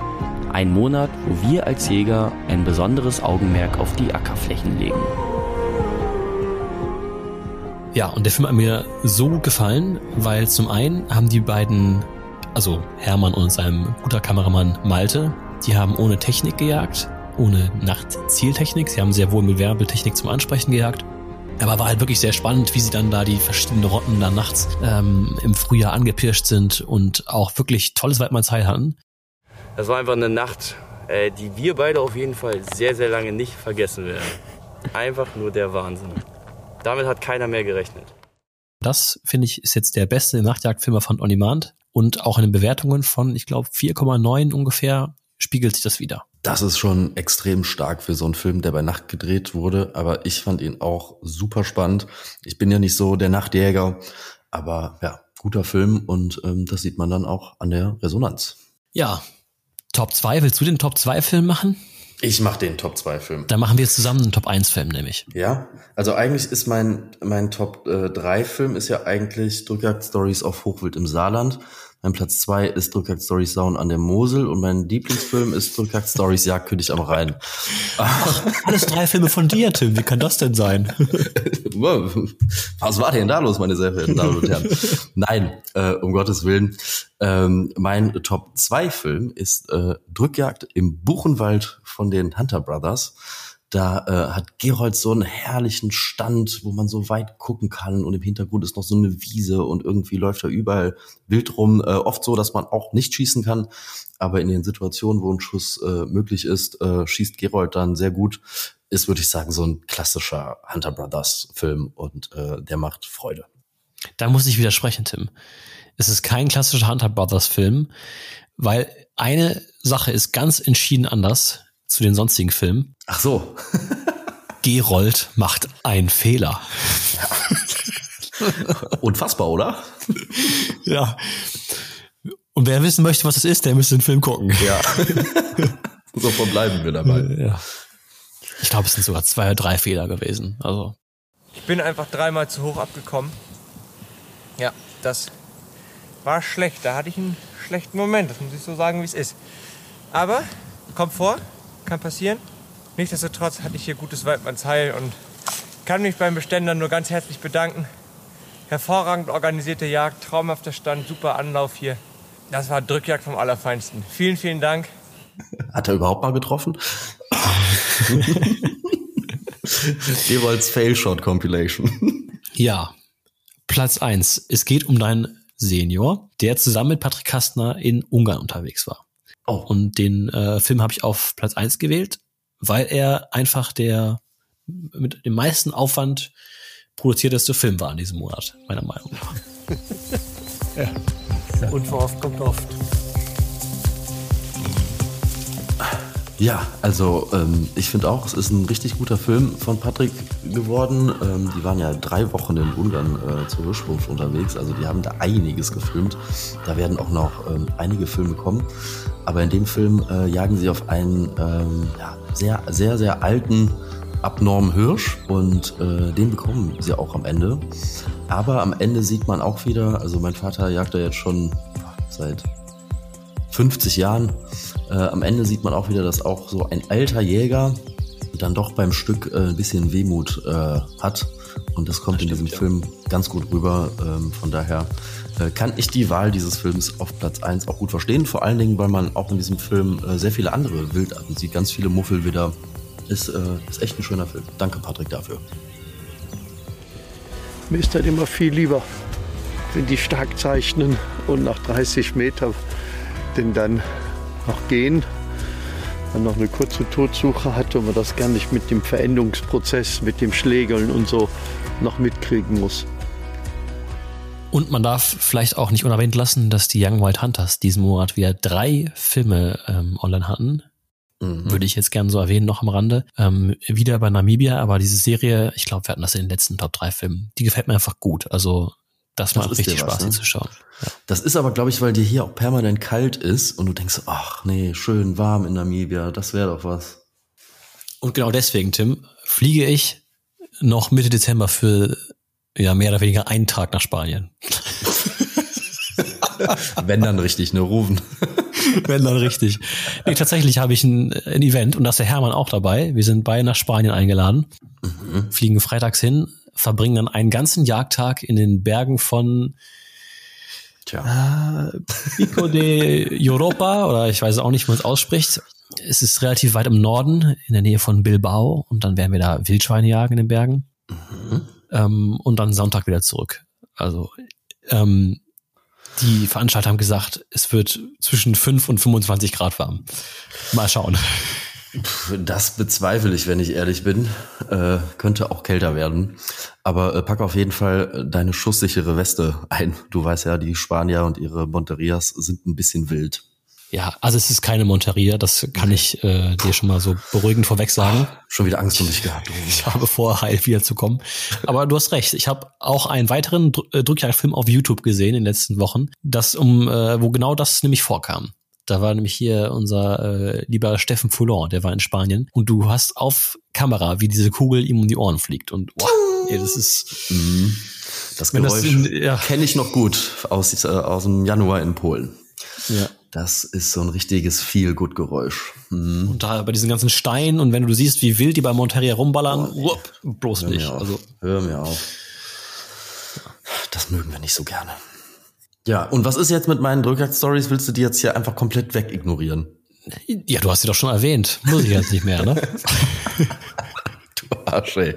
Ein Monat, wo wir als Jäger ein besonderes Augenmerk auf die Ackerflächen legen. Ja, und der Film hat mir so gut gefallen, weil zum einen haben die beiden, also Hermann und sein guter Kameramann Malte, die haben ohne Technik gejagt. Ohne Nachtzieltechnik. Sie haben sehr wohl mit Werbetechnik zum Ansprechen gejagt. Aber war halt wirklich sehr spannend, wie sie dann da die verschiedenen Rotten dann nachts im Frühjahr angepirscht sind und auch wirklich tolles Waldmannsheil hatten. Das war einfach eine Nacht, die wir beide auf jeden Fall sehr, sehr lange nicht vergessen werden. Einfach nur der Wahnsinn. Damit hat keiner mehr gerechnet. Das, finde ich, ist jetzt der beste Nachtjagdfilmer von On Demand. Und auch in den Bewertungen von, ich glaube, 4,9 ungefähr spiegelt sich das wieder. Das ist schon extrem stark für so einen Film, der bei Nacht gedreht wurde. Aber ich fand ihn auch super spannend. Ich bin ja nicht so der Nachtjäger, aber ja, guter Film. Und das sieht man dann auch an der Resonanz. Ja, Top 2. Willst du den Top 2 Film machen? Ich mache den Top 2 Film. Dann machen wir jetzt zusammen einen Top 1 Film nämlich. Ja, also eigentlich ist mein Top 3 Film ist ja eigentlich Drückjagd Stories auf Hochwild im Saarland. Mein Platz 2 ist Drückjagd Stories Down an der Mosel und mein Lieblingsfilm ist Drückjagd Stories Jagdkönig am Rhein. Ach, alles 3 Filme von dir, Tim. Wie kann das denn sein? Was war denn da los, meine sehr verehrten Damen und Herren? Nein, um Gottes Willen. Mein Top 2 Film ist Drückjagd im Buchenwald von den Hunter Brothers. Da hat Gerold so einen herrlichen Stand, wo man so weit gucken kann und im Hintergrund ist noch so eine Wiese und irgendwie läuft da überall wild rum. Oft so, dass man auch nicht schießen kann, aber in den Situationen, wo ein Schuss möglich ist, schießt Gerold dann sehr gut. Ist, würde ich sagen, so ein klassischer Hunter Brothers Film und der macht Freude. Da muss ich widersprechen, Tim. Es ist kein klassischer Hunter Brothers Film, weil eine Sache ist ganz entschieden anders zu den sonstigen Filmen. Ach so. Gerold macht einen Fehler. Ja. Unfassbar, oder? Ja. Und wer wissen möchte, was es ist, der müsste den Film gucken. Ja. So verbleiben wir dabei. Ja. Ich glaube, es sind sogar 2 oder 3 Fehler gewesen. Also. Ich bin einfach 3-mal zu hoch abgekommen. Ja, das war schlecht. Da hatte ich einen schlechten Moment. Das muss ich so sagen, wie es ist. Aber kommt vor, kann passieren. Nichtsdestotrotz hatte ich hier gutes Waldmannsheil und kann mich beim Beständer nur ganz herzlich bedanken. Hervorragend organisierte Jagd, traumhafter Stand, super Anlauf hier. Das war Drückjagd vom Allerfeinsten. Vielen, vielen Dank. Hat er überhaupt mal getroffen? Jeweils Failshot-Compilation. Ja, Platz 1. Es geht um deinen Senior, der zusammen mit Patrick Kastner in Ungarn unterwegs war. Oh. Und den Film habe ich auf Platz 1 gewählt, weil er einfach der mit dem meisten Aufwand produzierteste Film war in diesem Monat, meiner Meinung nach. Ja. Unverhofft kommt oft. Ja, also ich finde auch, es ist ein richtig guter Film von Patrick geworden. Die waren ja 3 Wochen in Ungarn zur Hirschflucht unterwegs, also die haben da einiges gefilmt. Da werden auch noch einige Filme kommen. Aber in dem Film jagen sie auf einen sehr, sehr, sehr alten, abnormen Hirsch und den bekommen sie auch am Ende. Aber am Ende sieht man auch wieder, also mein Vater jagt da jetzt schon seit 50 Jahren. Am Ende sieht man auch wieder, dass auch so ein alter Jäger dann doch beim Stück ein bisschen Wehmut hat. Und das kommt in diesem Film ganz gut rüber. Von daher kann ich die Wahl dieses Films auf Platz 1 auch gut verstehen. Vor allen Dingen, weil man auch in diesem Film sehr viele andere Wildarten sieht. Ganz viele Muffel wieder. Ist echt ein schöner Film. Danke, Patrick, dafür. Mir ist halt immer viel lieber, wenn die stark zeichnen und nach 30 Metern dann noch gehen, man noch eine kurze Todsuche hat und man das gar nicht mit dem Veränderungsprozess, mit dem Schlägeln und so noch mitkriegen muss. Und man darf vielleicht auch nicht unerwähnt lassen, dass die Young Wild Hunters diesen Monat wieder 3 Filme online hatten. Mhm. Würde ich jetzt gerne so erwähnen, noch am Rande. Wieder bei Namibia, aber diese Serie, ich glaube, wir hatten das in den letzten Top 3 Filmen, die gefällt mir einfach gut. Also das macht richtig Spaß, hinzuschauen. Ja. Das ist aber, glaube ich, weil dir hier auch permanent kalt ist und du denkst, ach nee, schön warm in Namibia, das wäre doch was. Und genau deswegen, Tim, fliege ich noch Mitte Dezember für ja mehr oder weniger einen Tag nach Spanien. Wenn dann richtig, ne, Rouven. Wenn dann richtig. Nee, tatsächlich habe ich ein Event und da ist der Hermann auch dabei. Wir sind beide nach Spanien eingeladen, fliegen freitags hin, verbringen dann einen ganzen Jagdtag in den Bergen von Pico de Europa oder ich weiß auch nicht, wie man es ausspricht. Es ist relativ weit im Norden, in der Nähe von Bilbao und dann werden wir da Wildschweine jagen in den Bergen und dann Sonntag wieder zurück. Also die Veranstalter haben gesagt, es wird zwischen 5 und 25 Grad warm. Mal schauen. Das bezweifle ich, wenn ich ehrlich bin. Könnte auch kälter werden. Aber pack auf jeden Fall deine schusssichere Weste ein. Du weißt ja, die Spanier und ihre Monterias sind ein bisschen wild. Ja, also es ist keine Monteria, das kann ich dir schon mal so beruhigend vorweg sagen. Schon wieder Angst um dich gehabt. Ich habe vor, heil wiederzukommen. Aber du hast recht, ich habe auch einen weiteren Drückjagdfilm auf YouTube gesehen in den letzten Wochen, wo genau das nämlich vorkam. Da war nämlich hier unser lieber Steffen Foulon, der war in Spanien. Und du hast auf Kamera, wie diese Kugel ihm um die Ohren fliegt. Und das ist... Das Geräusch kenne ich noch gut aus dem Januar in Polen. Ja. Das ist so ein richtiges Feel-Good-Geräusch. Mhm. Und da bei diesen ganzen Steinen und wenn du siehst, wie wild die bei Monteria rumballern, bloß nicht. Hör mir auf. Das mögen wir nicht so gerne. Ja, und was ist jetzt mit meinen Drückjagd-Stories? Willst du die jetzt hier einfach komplett weg ignorieren? Ja, du hast sie doch schon erwähnt. Muss ich jetzt nicht mehr, ne? Du Arsch, ey.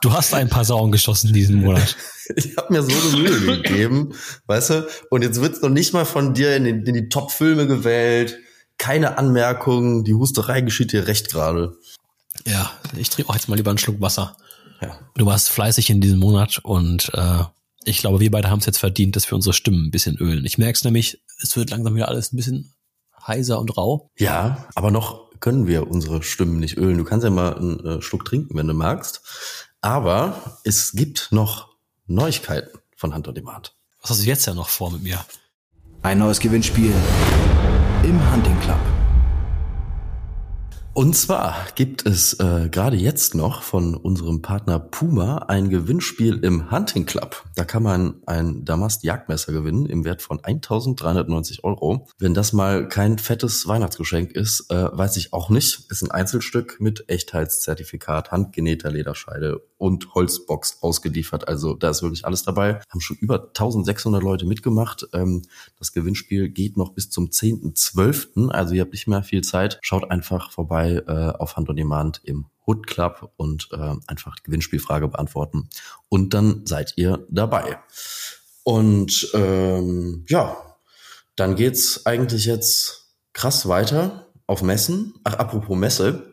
Du hast ein paar Sauen geschossen diesen Monat. Ich habe mir so eine Mühe gegeben, weißt du? Und jetzt wird's noch nicht mal von dir in die Top-Filme gewählt. Keine Anmerkungen. Die Husterei geschieht dir recht gerade. Ja, ich trinke auch jetzt mal lieber einen Schluck Wasser. Ja. Du warst fleißig in diesem Monat und ich glaube, wir beide haben es jetzt verdient, dass wir unsere Stimmen ein bisschen ölen. Ich merke es nämlich, es wird langsam wieder alles ein bisschen heiser und rau. Ja, aber noch können wir unsere Stimmen nicht ölen. Du kannst ja mal einen Schluck trinken, wenn du magst. Aber es gibt noch Neuigkeiten von Hand-on-Demand. Was hast du jetzt ja noch vor mit mir? Ein neues Gewinnspiel im Hunting Club. Und zwar gibt es gerade jetzt noch von unserem Partner Puma ein Gewinnspiel im Hunting Club. Da kann man ein Damast-Jagdmesser gewinnen im Wert von 1.390 €. Wenn das mal kein fettes Weihnachtsgeschenk ist, weiß ich auch nicht. Ist ein Einzelstück mit Echtheitszertifikat, handgenähter Lederscheide und Holzbox ausgeliefert. Also da ist wirklich alles dabei. Haben schon über 1.600 Leute mitgemacht. Das Gewinnspiel geht noch bis zum 10.12. Also ihr habt nicht mehr viel Zeit. Schaut einfach vorbei auf Hand-on-Demand im Hood Club und einfach die Gewinnspielfrage beantworten. Und dann seid ihr dabei. Und ja, dann geht's eigentlich jetzt krass weiter auf Messen. Ach, apropos Messe.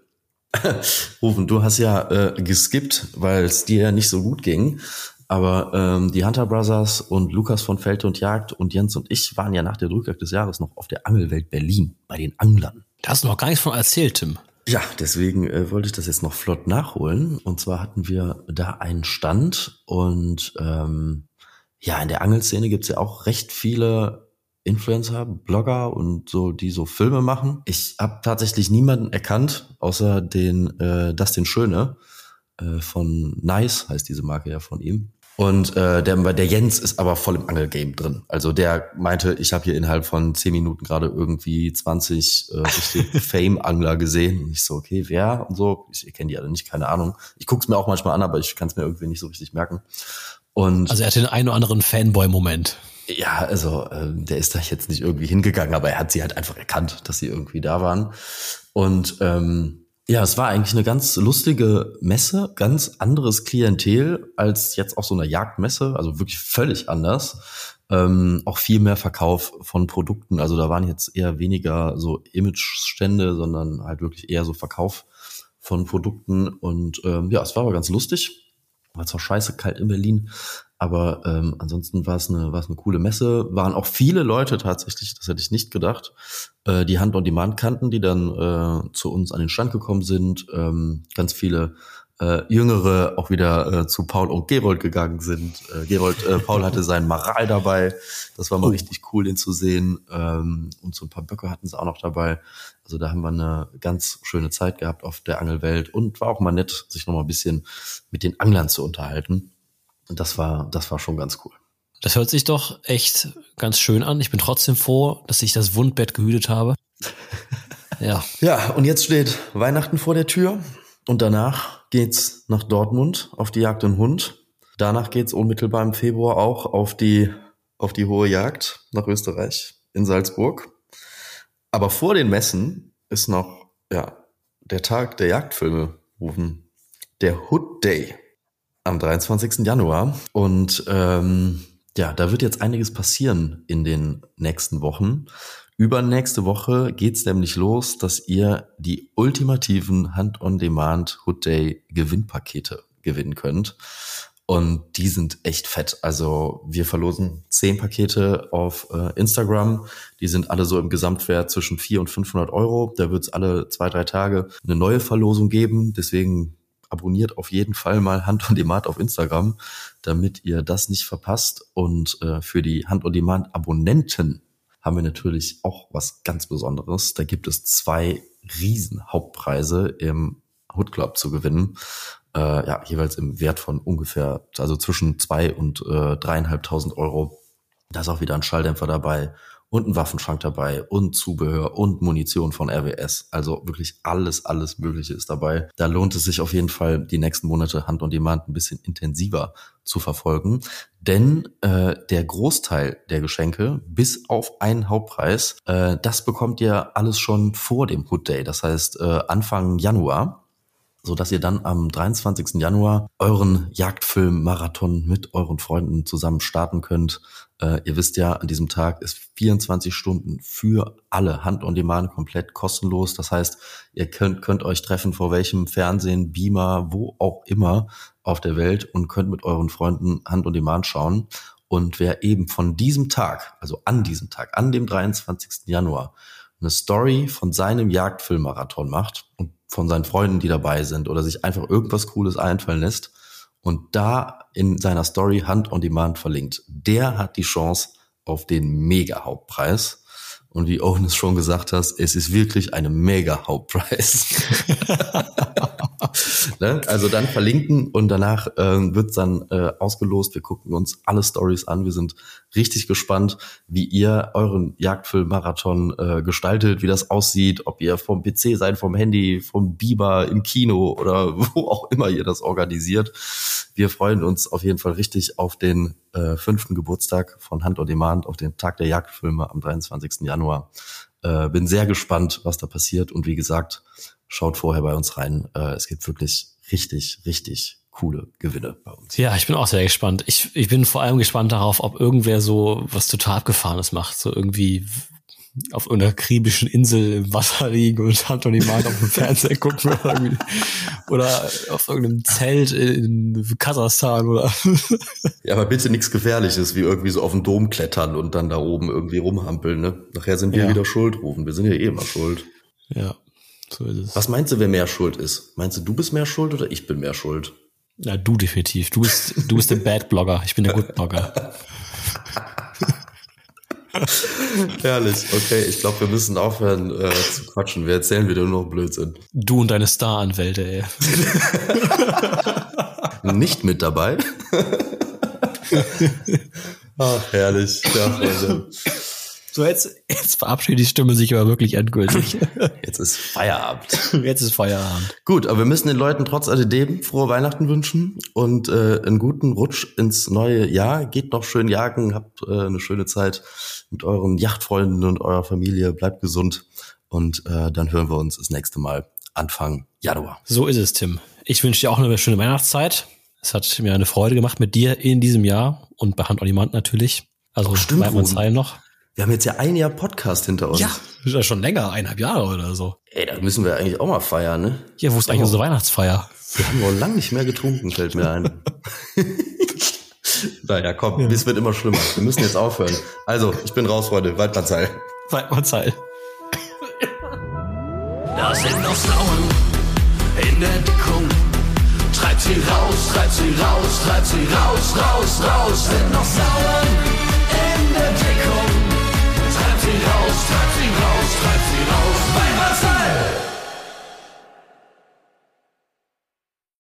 Rouven, du hast ja geskippt, weil es dir ja nicht so gut ging. Aber die Hunter Brothers und Lukas von Feld und Jagd und Jens und ich waren ja nach der Drückjagd des Jahres noch auf der Angelwelt Berlin bei den Anglern. Da hast du noch gar nichts von erzählt, Tim. Ja, deswegen wollte ich das jetzt noch flott nachholen. Und zwar hatten wir da einen Stand. Und ja, in der Angelszene gibt's ja auch recht viele Influencer, Blogger und so, die so Filme machen. Ich habe tatsächlich niemanden erkannt, außer den Dustin Schöne von Nice, heißt diese Marke ja von ihm. Und der Jens ist aber voll im Angelgame drin. Also der meinte, ich habe hier innerhalb von 10 Minuten gerade irgendwie 20 Fame-Angler gesehen. Und ich so, okay, wer? Und so, ich kenne die alle nicht, keine Ahnung. Ich guck's mir auch manchmal an, aber ich kann es mir irgendwie nicht so richtig merken. Und also er hatte den einen oder anderen Fanboy-Moment. Ja, also der ist da jetzt nicht irgendwie hingegangen, aber er hat sie halt einfach erkannt, dass sie irgendwie da waren. Und ja, es war eigentlich eine ganz lustige Messe, ganz anderes Klientel als jetzt auf so einer Jagdmesse, also wirklich völlig anders. Auch viel mehr Verkauf von Produkten, also da waren jetzt eher weniger so Imagestände, sondern halt wirklich eher so Verkauf von Produkten. Und ja, es war aber ganz lustig, war zwar scheiße kalt in Berlin, aber ansonsten war es eine coole Messe. Waren auch viele Leute tatsächlich, das hätte ich nicht gedacht, die Hand-on-Demand kannten, die dann zu uns an den Stand gekommen sind. Ganz viele Jüngere auch wieder zu Paul und Gerold gegangen sind. Paul hatte seinen Maral dabei. Das war mal richtig cool, den zu sehen. Und so ein paar Böcke hatten sie auch noch dabei. Also da haben wir eine ganz schöne Zeit gehabt auf der Angelwelt. Und war auch mal nett, sich noch mal ein bisschen mit den Anglern zu unterhalten. Und das war schon ganz cool. Das hört sich doch echt ganz schön an. Ich bin trotzdem froh, dass ich das Wundbett gehütet habe. Ja. Ja, und jetzt steht Weihnachten vor der Tür. Und danach geht's nach Dortmund auf die Jagd und Hund. Danach geht's unmittelbar im Februar auch auf die hohe Jagd nach Österreich in Salzburg. Aber vor den Messen ist noch, ja, der Tag der Jagdfilme, Rouven. Der Hood Day. Am 23. Januar. Und ja, da wird jetzt einiges passieren in den nächsten Wochen. Übernächste Woche geht's nämlich los, dass ihr die ultimativen Hand-on-Demand Hood Day Gewinnpakete gewinnen könnt. Und die sind echt fett. Also wir verlosen 10 Pakete auf Instagram. Die sind alle so im Gesamtwert zwischen 400 und 500 €. Da wird's alle 2-3 Tage eine neue Verlosung geben. Deswegen abonniert auf jeden Fall mal Hand-on-Demand auf Instagram, damit ihr das nicht verpasst. Und für die Hand-on-Demand-Abonnenten haben wir natürlich auch was ganz Besonderes. Da gibt es 2 Riesen-Hauptpreise im Hood Club zu gewinnen. Ja, jeweils im Wert von ungefähr, also zwischen 2 und 3.500 €. Da ist auch wieder ein Schalldämpfer dabei und ein Waffenschrank dabei und Zubehör und Munition von RWS. Also wirklich alles Mögliche ist dabei. Da lohnt es sich auf jeden Fall, die nächsten Monate Hand-on-Demand ein bisschen intensiver zu verfolgen. Denn der Großteil der Geschenke, bis auf einen Hauptpreis, das bekommt ihr alles schon vor dem Hood Day. Das heißt Anfang Januar. Sodass ihr dann am 23. Januar euren Jagdfilm-Marathon mit euren Freunden zusammen starten könnt. Ihr wisst ja, an diesem Tag ist 24 Stunden für alle Hand-on-Demand komplett kostenlos. Das heißt, ihr könnt euch treffen vor welchem Fernsehen, Beamer, wo auch immer auf der Welt und könnt mit euren Freunden Hand-on-Demand schauen. Und wer eben von diesem Tag, also an diesem Tag, an dem 23. Januar, eine Story von seinem Jagdfilm-Marathon macht und von seinen Freunden, die dabei sind, oder sich einfach irgendwas Cooles einfallen lässt und da in seiner Story Hand-on-Demand verlinkt, der hat die Chance auf den Mega-Hauptpreis. Und wie Owen es schon gesagt hat, es ist wirklich eine Mega-Hauptpreis. Ne? Also dann verlinken und danach wird's dann ausgelost. Wir gucken uns alle Stories an. Wir sind richtig gespannt, wie ihr euren Jagdfilm-Marathon gestaltet, wie das aussieht, ob ihr vom PC seid, vom Handy, vom Biber, im Kino oder wo auch immer ihr das organisiert. Wir freuen uns auf jeden Fall richtig auf den 5. Geburtstag von Hand on Demand, auf den Tag der Jagdfilme am 23. Januar. Bin sehr gespannt, was da passiert. Und wie gesagt, schaut vorher bei uns rein. Es gibt wirklich richtig, richtig coole Gewinne bei uns. Ja, ich bin auch sehr gespannt. Ich bin vor allem gespannt darauf, ob irgendwer so was total Abgefahrenes macht. So irgendwie auf einer karibischen Insel im Wasser liegen und Hand on Demand auf dem Fernseher gucken. Oder auf irgendeinem Zelt in Kasachstan oder. Ja, aber bitte nichts Gefährliches, wie irgendwie so auf den Dom klettern und dann da oben irgendwie rumhampeln. Ne? Nachher sind wir wieder schuld, Rouven. Wir sind ja eh immer schuld. Ja. So ist es. Was meinst du, wer mehr schuld ist? Meinst du bist mehr schuld oder ich bin mehr schuld? Na, ja, du definitiv. Du bist der Bad Blogger. Ich bin der Good Blogger. Herrlich. Okay, ich glaube, wir müssen aufhören zu quatschen. Wir erzählen wieder nur noch Blödsinn. Du und deine Star-Anwälte, ey. Nicht mit dabei. Ach, herrlich. Ja, Freunde. So, jetzt verabschiedet die Stimme sich aber wirklich endgültig. Jetzt ist Feierabend. Jetzt ist Feierabend. Gut, aber wir müssen den Leuten trotz alledem frohe Weihnachten wünschen und einen guten Rutsch ins neue Jahr. Geht noch schön jagen, habt eine schöne Zeit mit euren Jagdfreunden und eurer Familie. Bleibt gesund und dann hören wir uns das nächste Mal Anfang Januar. So ist es, Tim. Ich wünsche dir auch eine schöne Weihnachtszeit. Es hat mir eine Freude gemacht mit dir in diesem Jahr und bei Hand on Demand natürlich. Also bleibt uns rein noch. Wir haben jetzt ja ein Jahr Podcast hinter uns. Ja, schon länger, 1,5 Jahre oder so. Ey, da müssen wir eigentlich auch mal feiern, ne? Ja, wo ist eigentlich unsere Weihnachtsfeier? Wir haben wohl lang nicht mehr getrunken, fällt mir ein. Naja, komm, es wird immer schlimmer. Wir müssen jetzt aufhören. Also, ich bin raus, Freunde. Waldmannsheil. Waldmannsheil. Da sind noch Frauen in der Deckung. Treibt sie raus, treibt sie raus, treibt sie raus, raus, raus. Sind noch Frauen in der Deckung. Treib sie raus, treib sie raus, treib sie raus. Weil was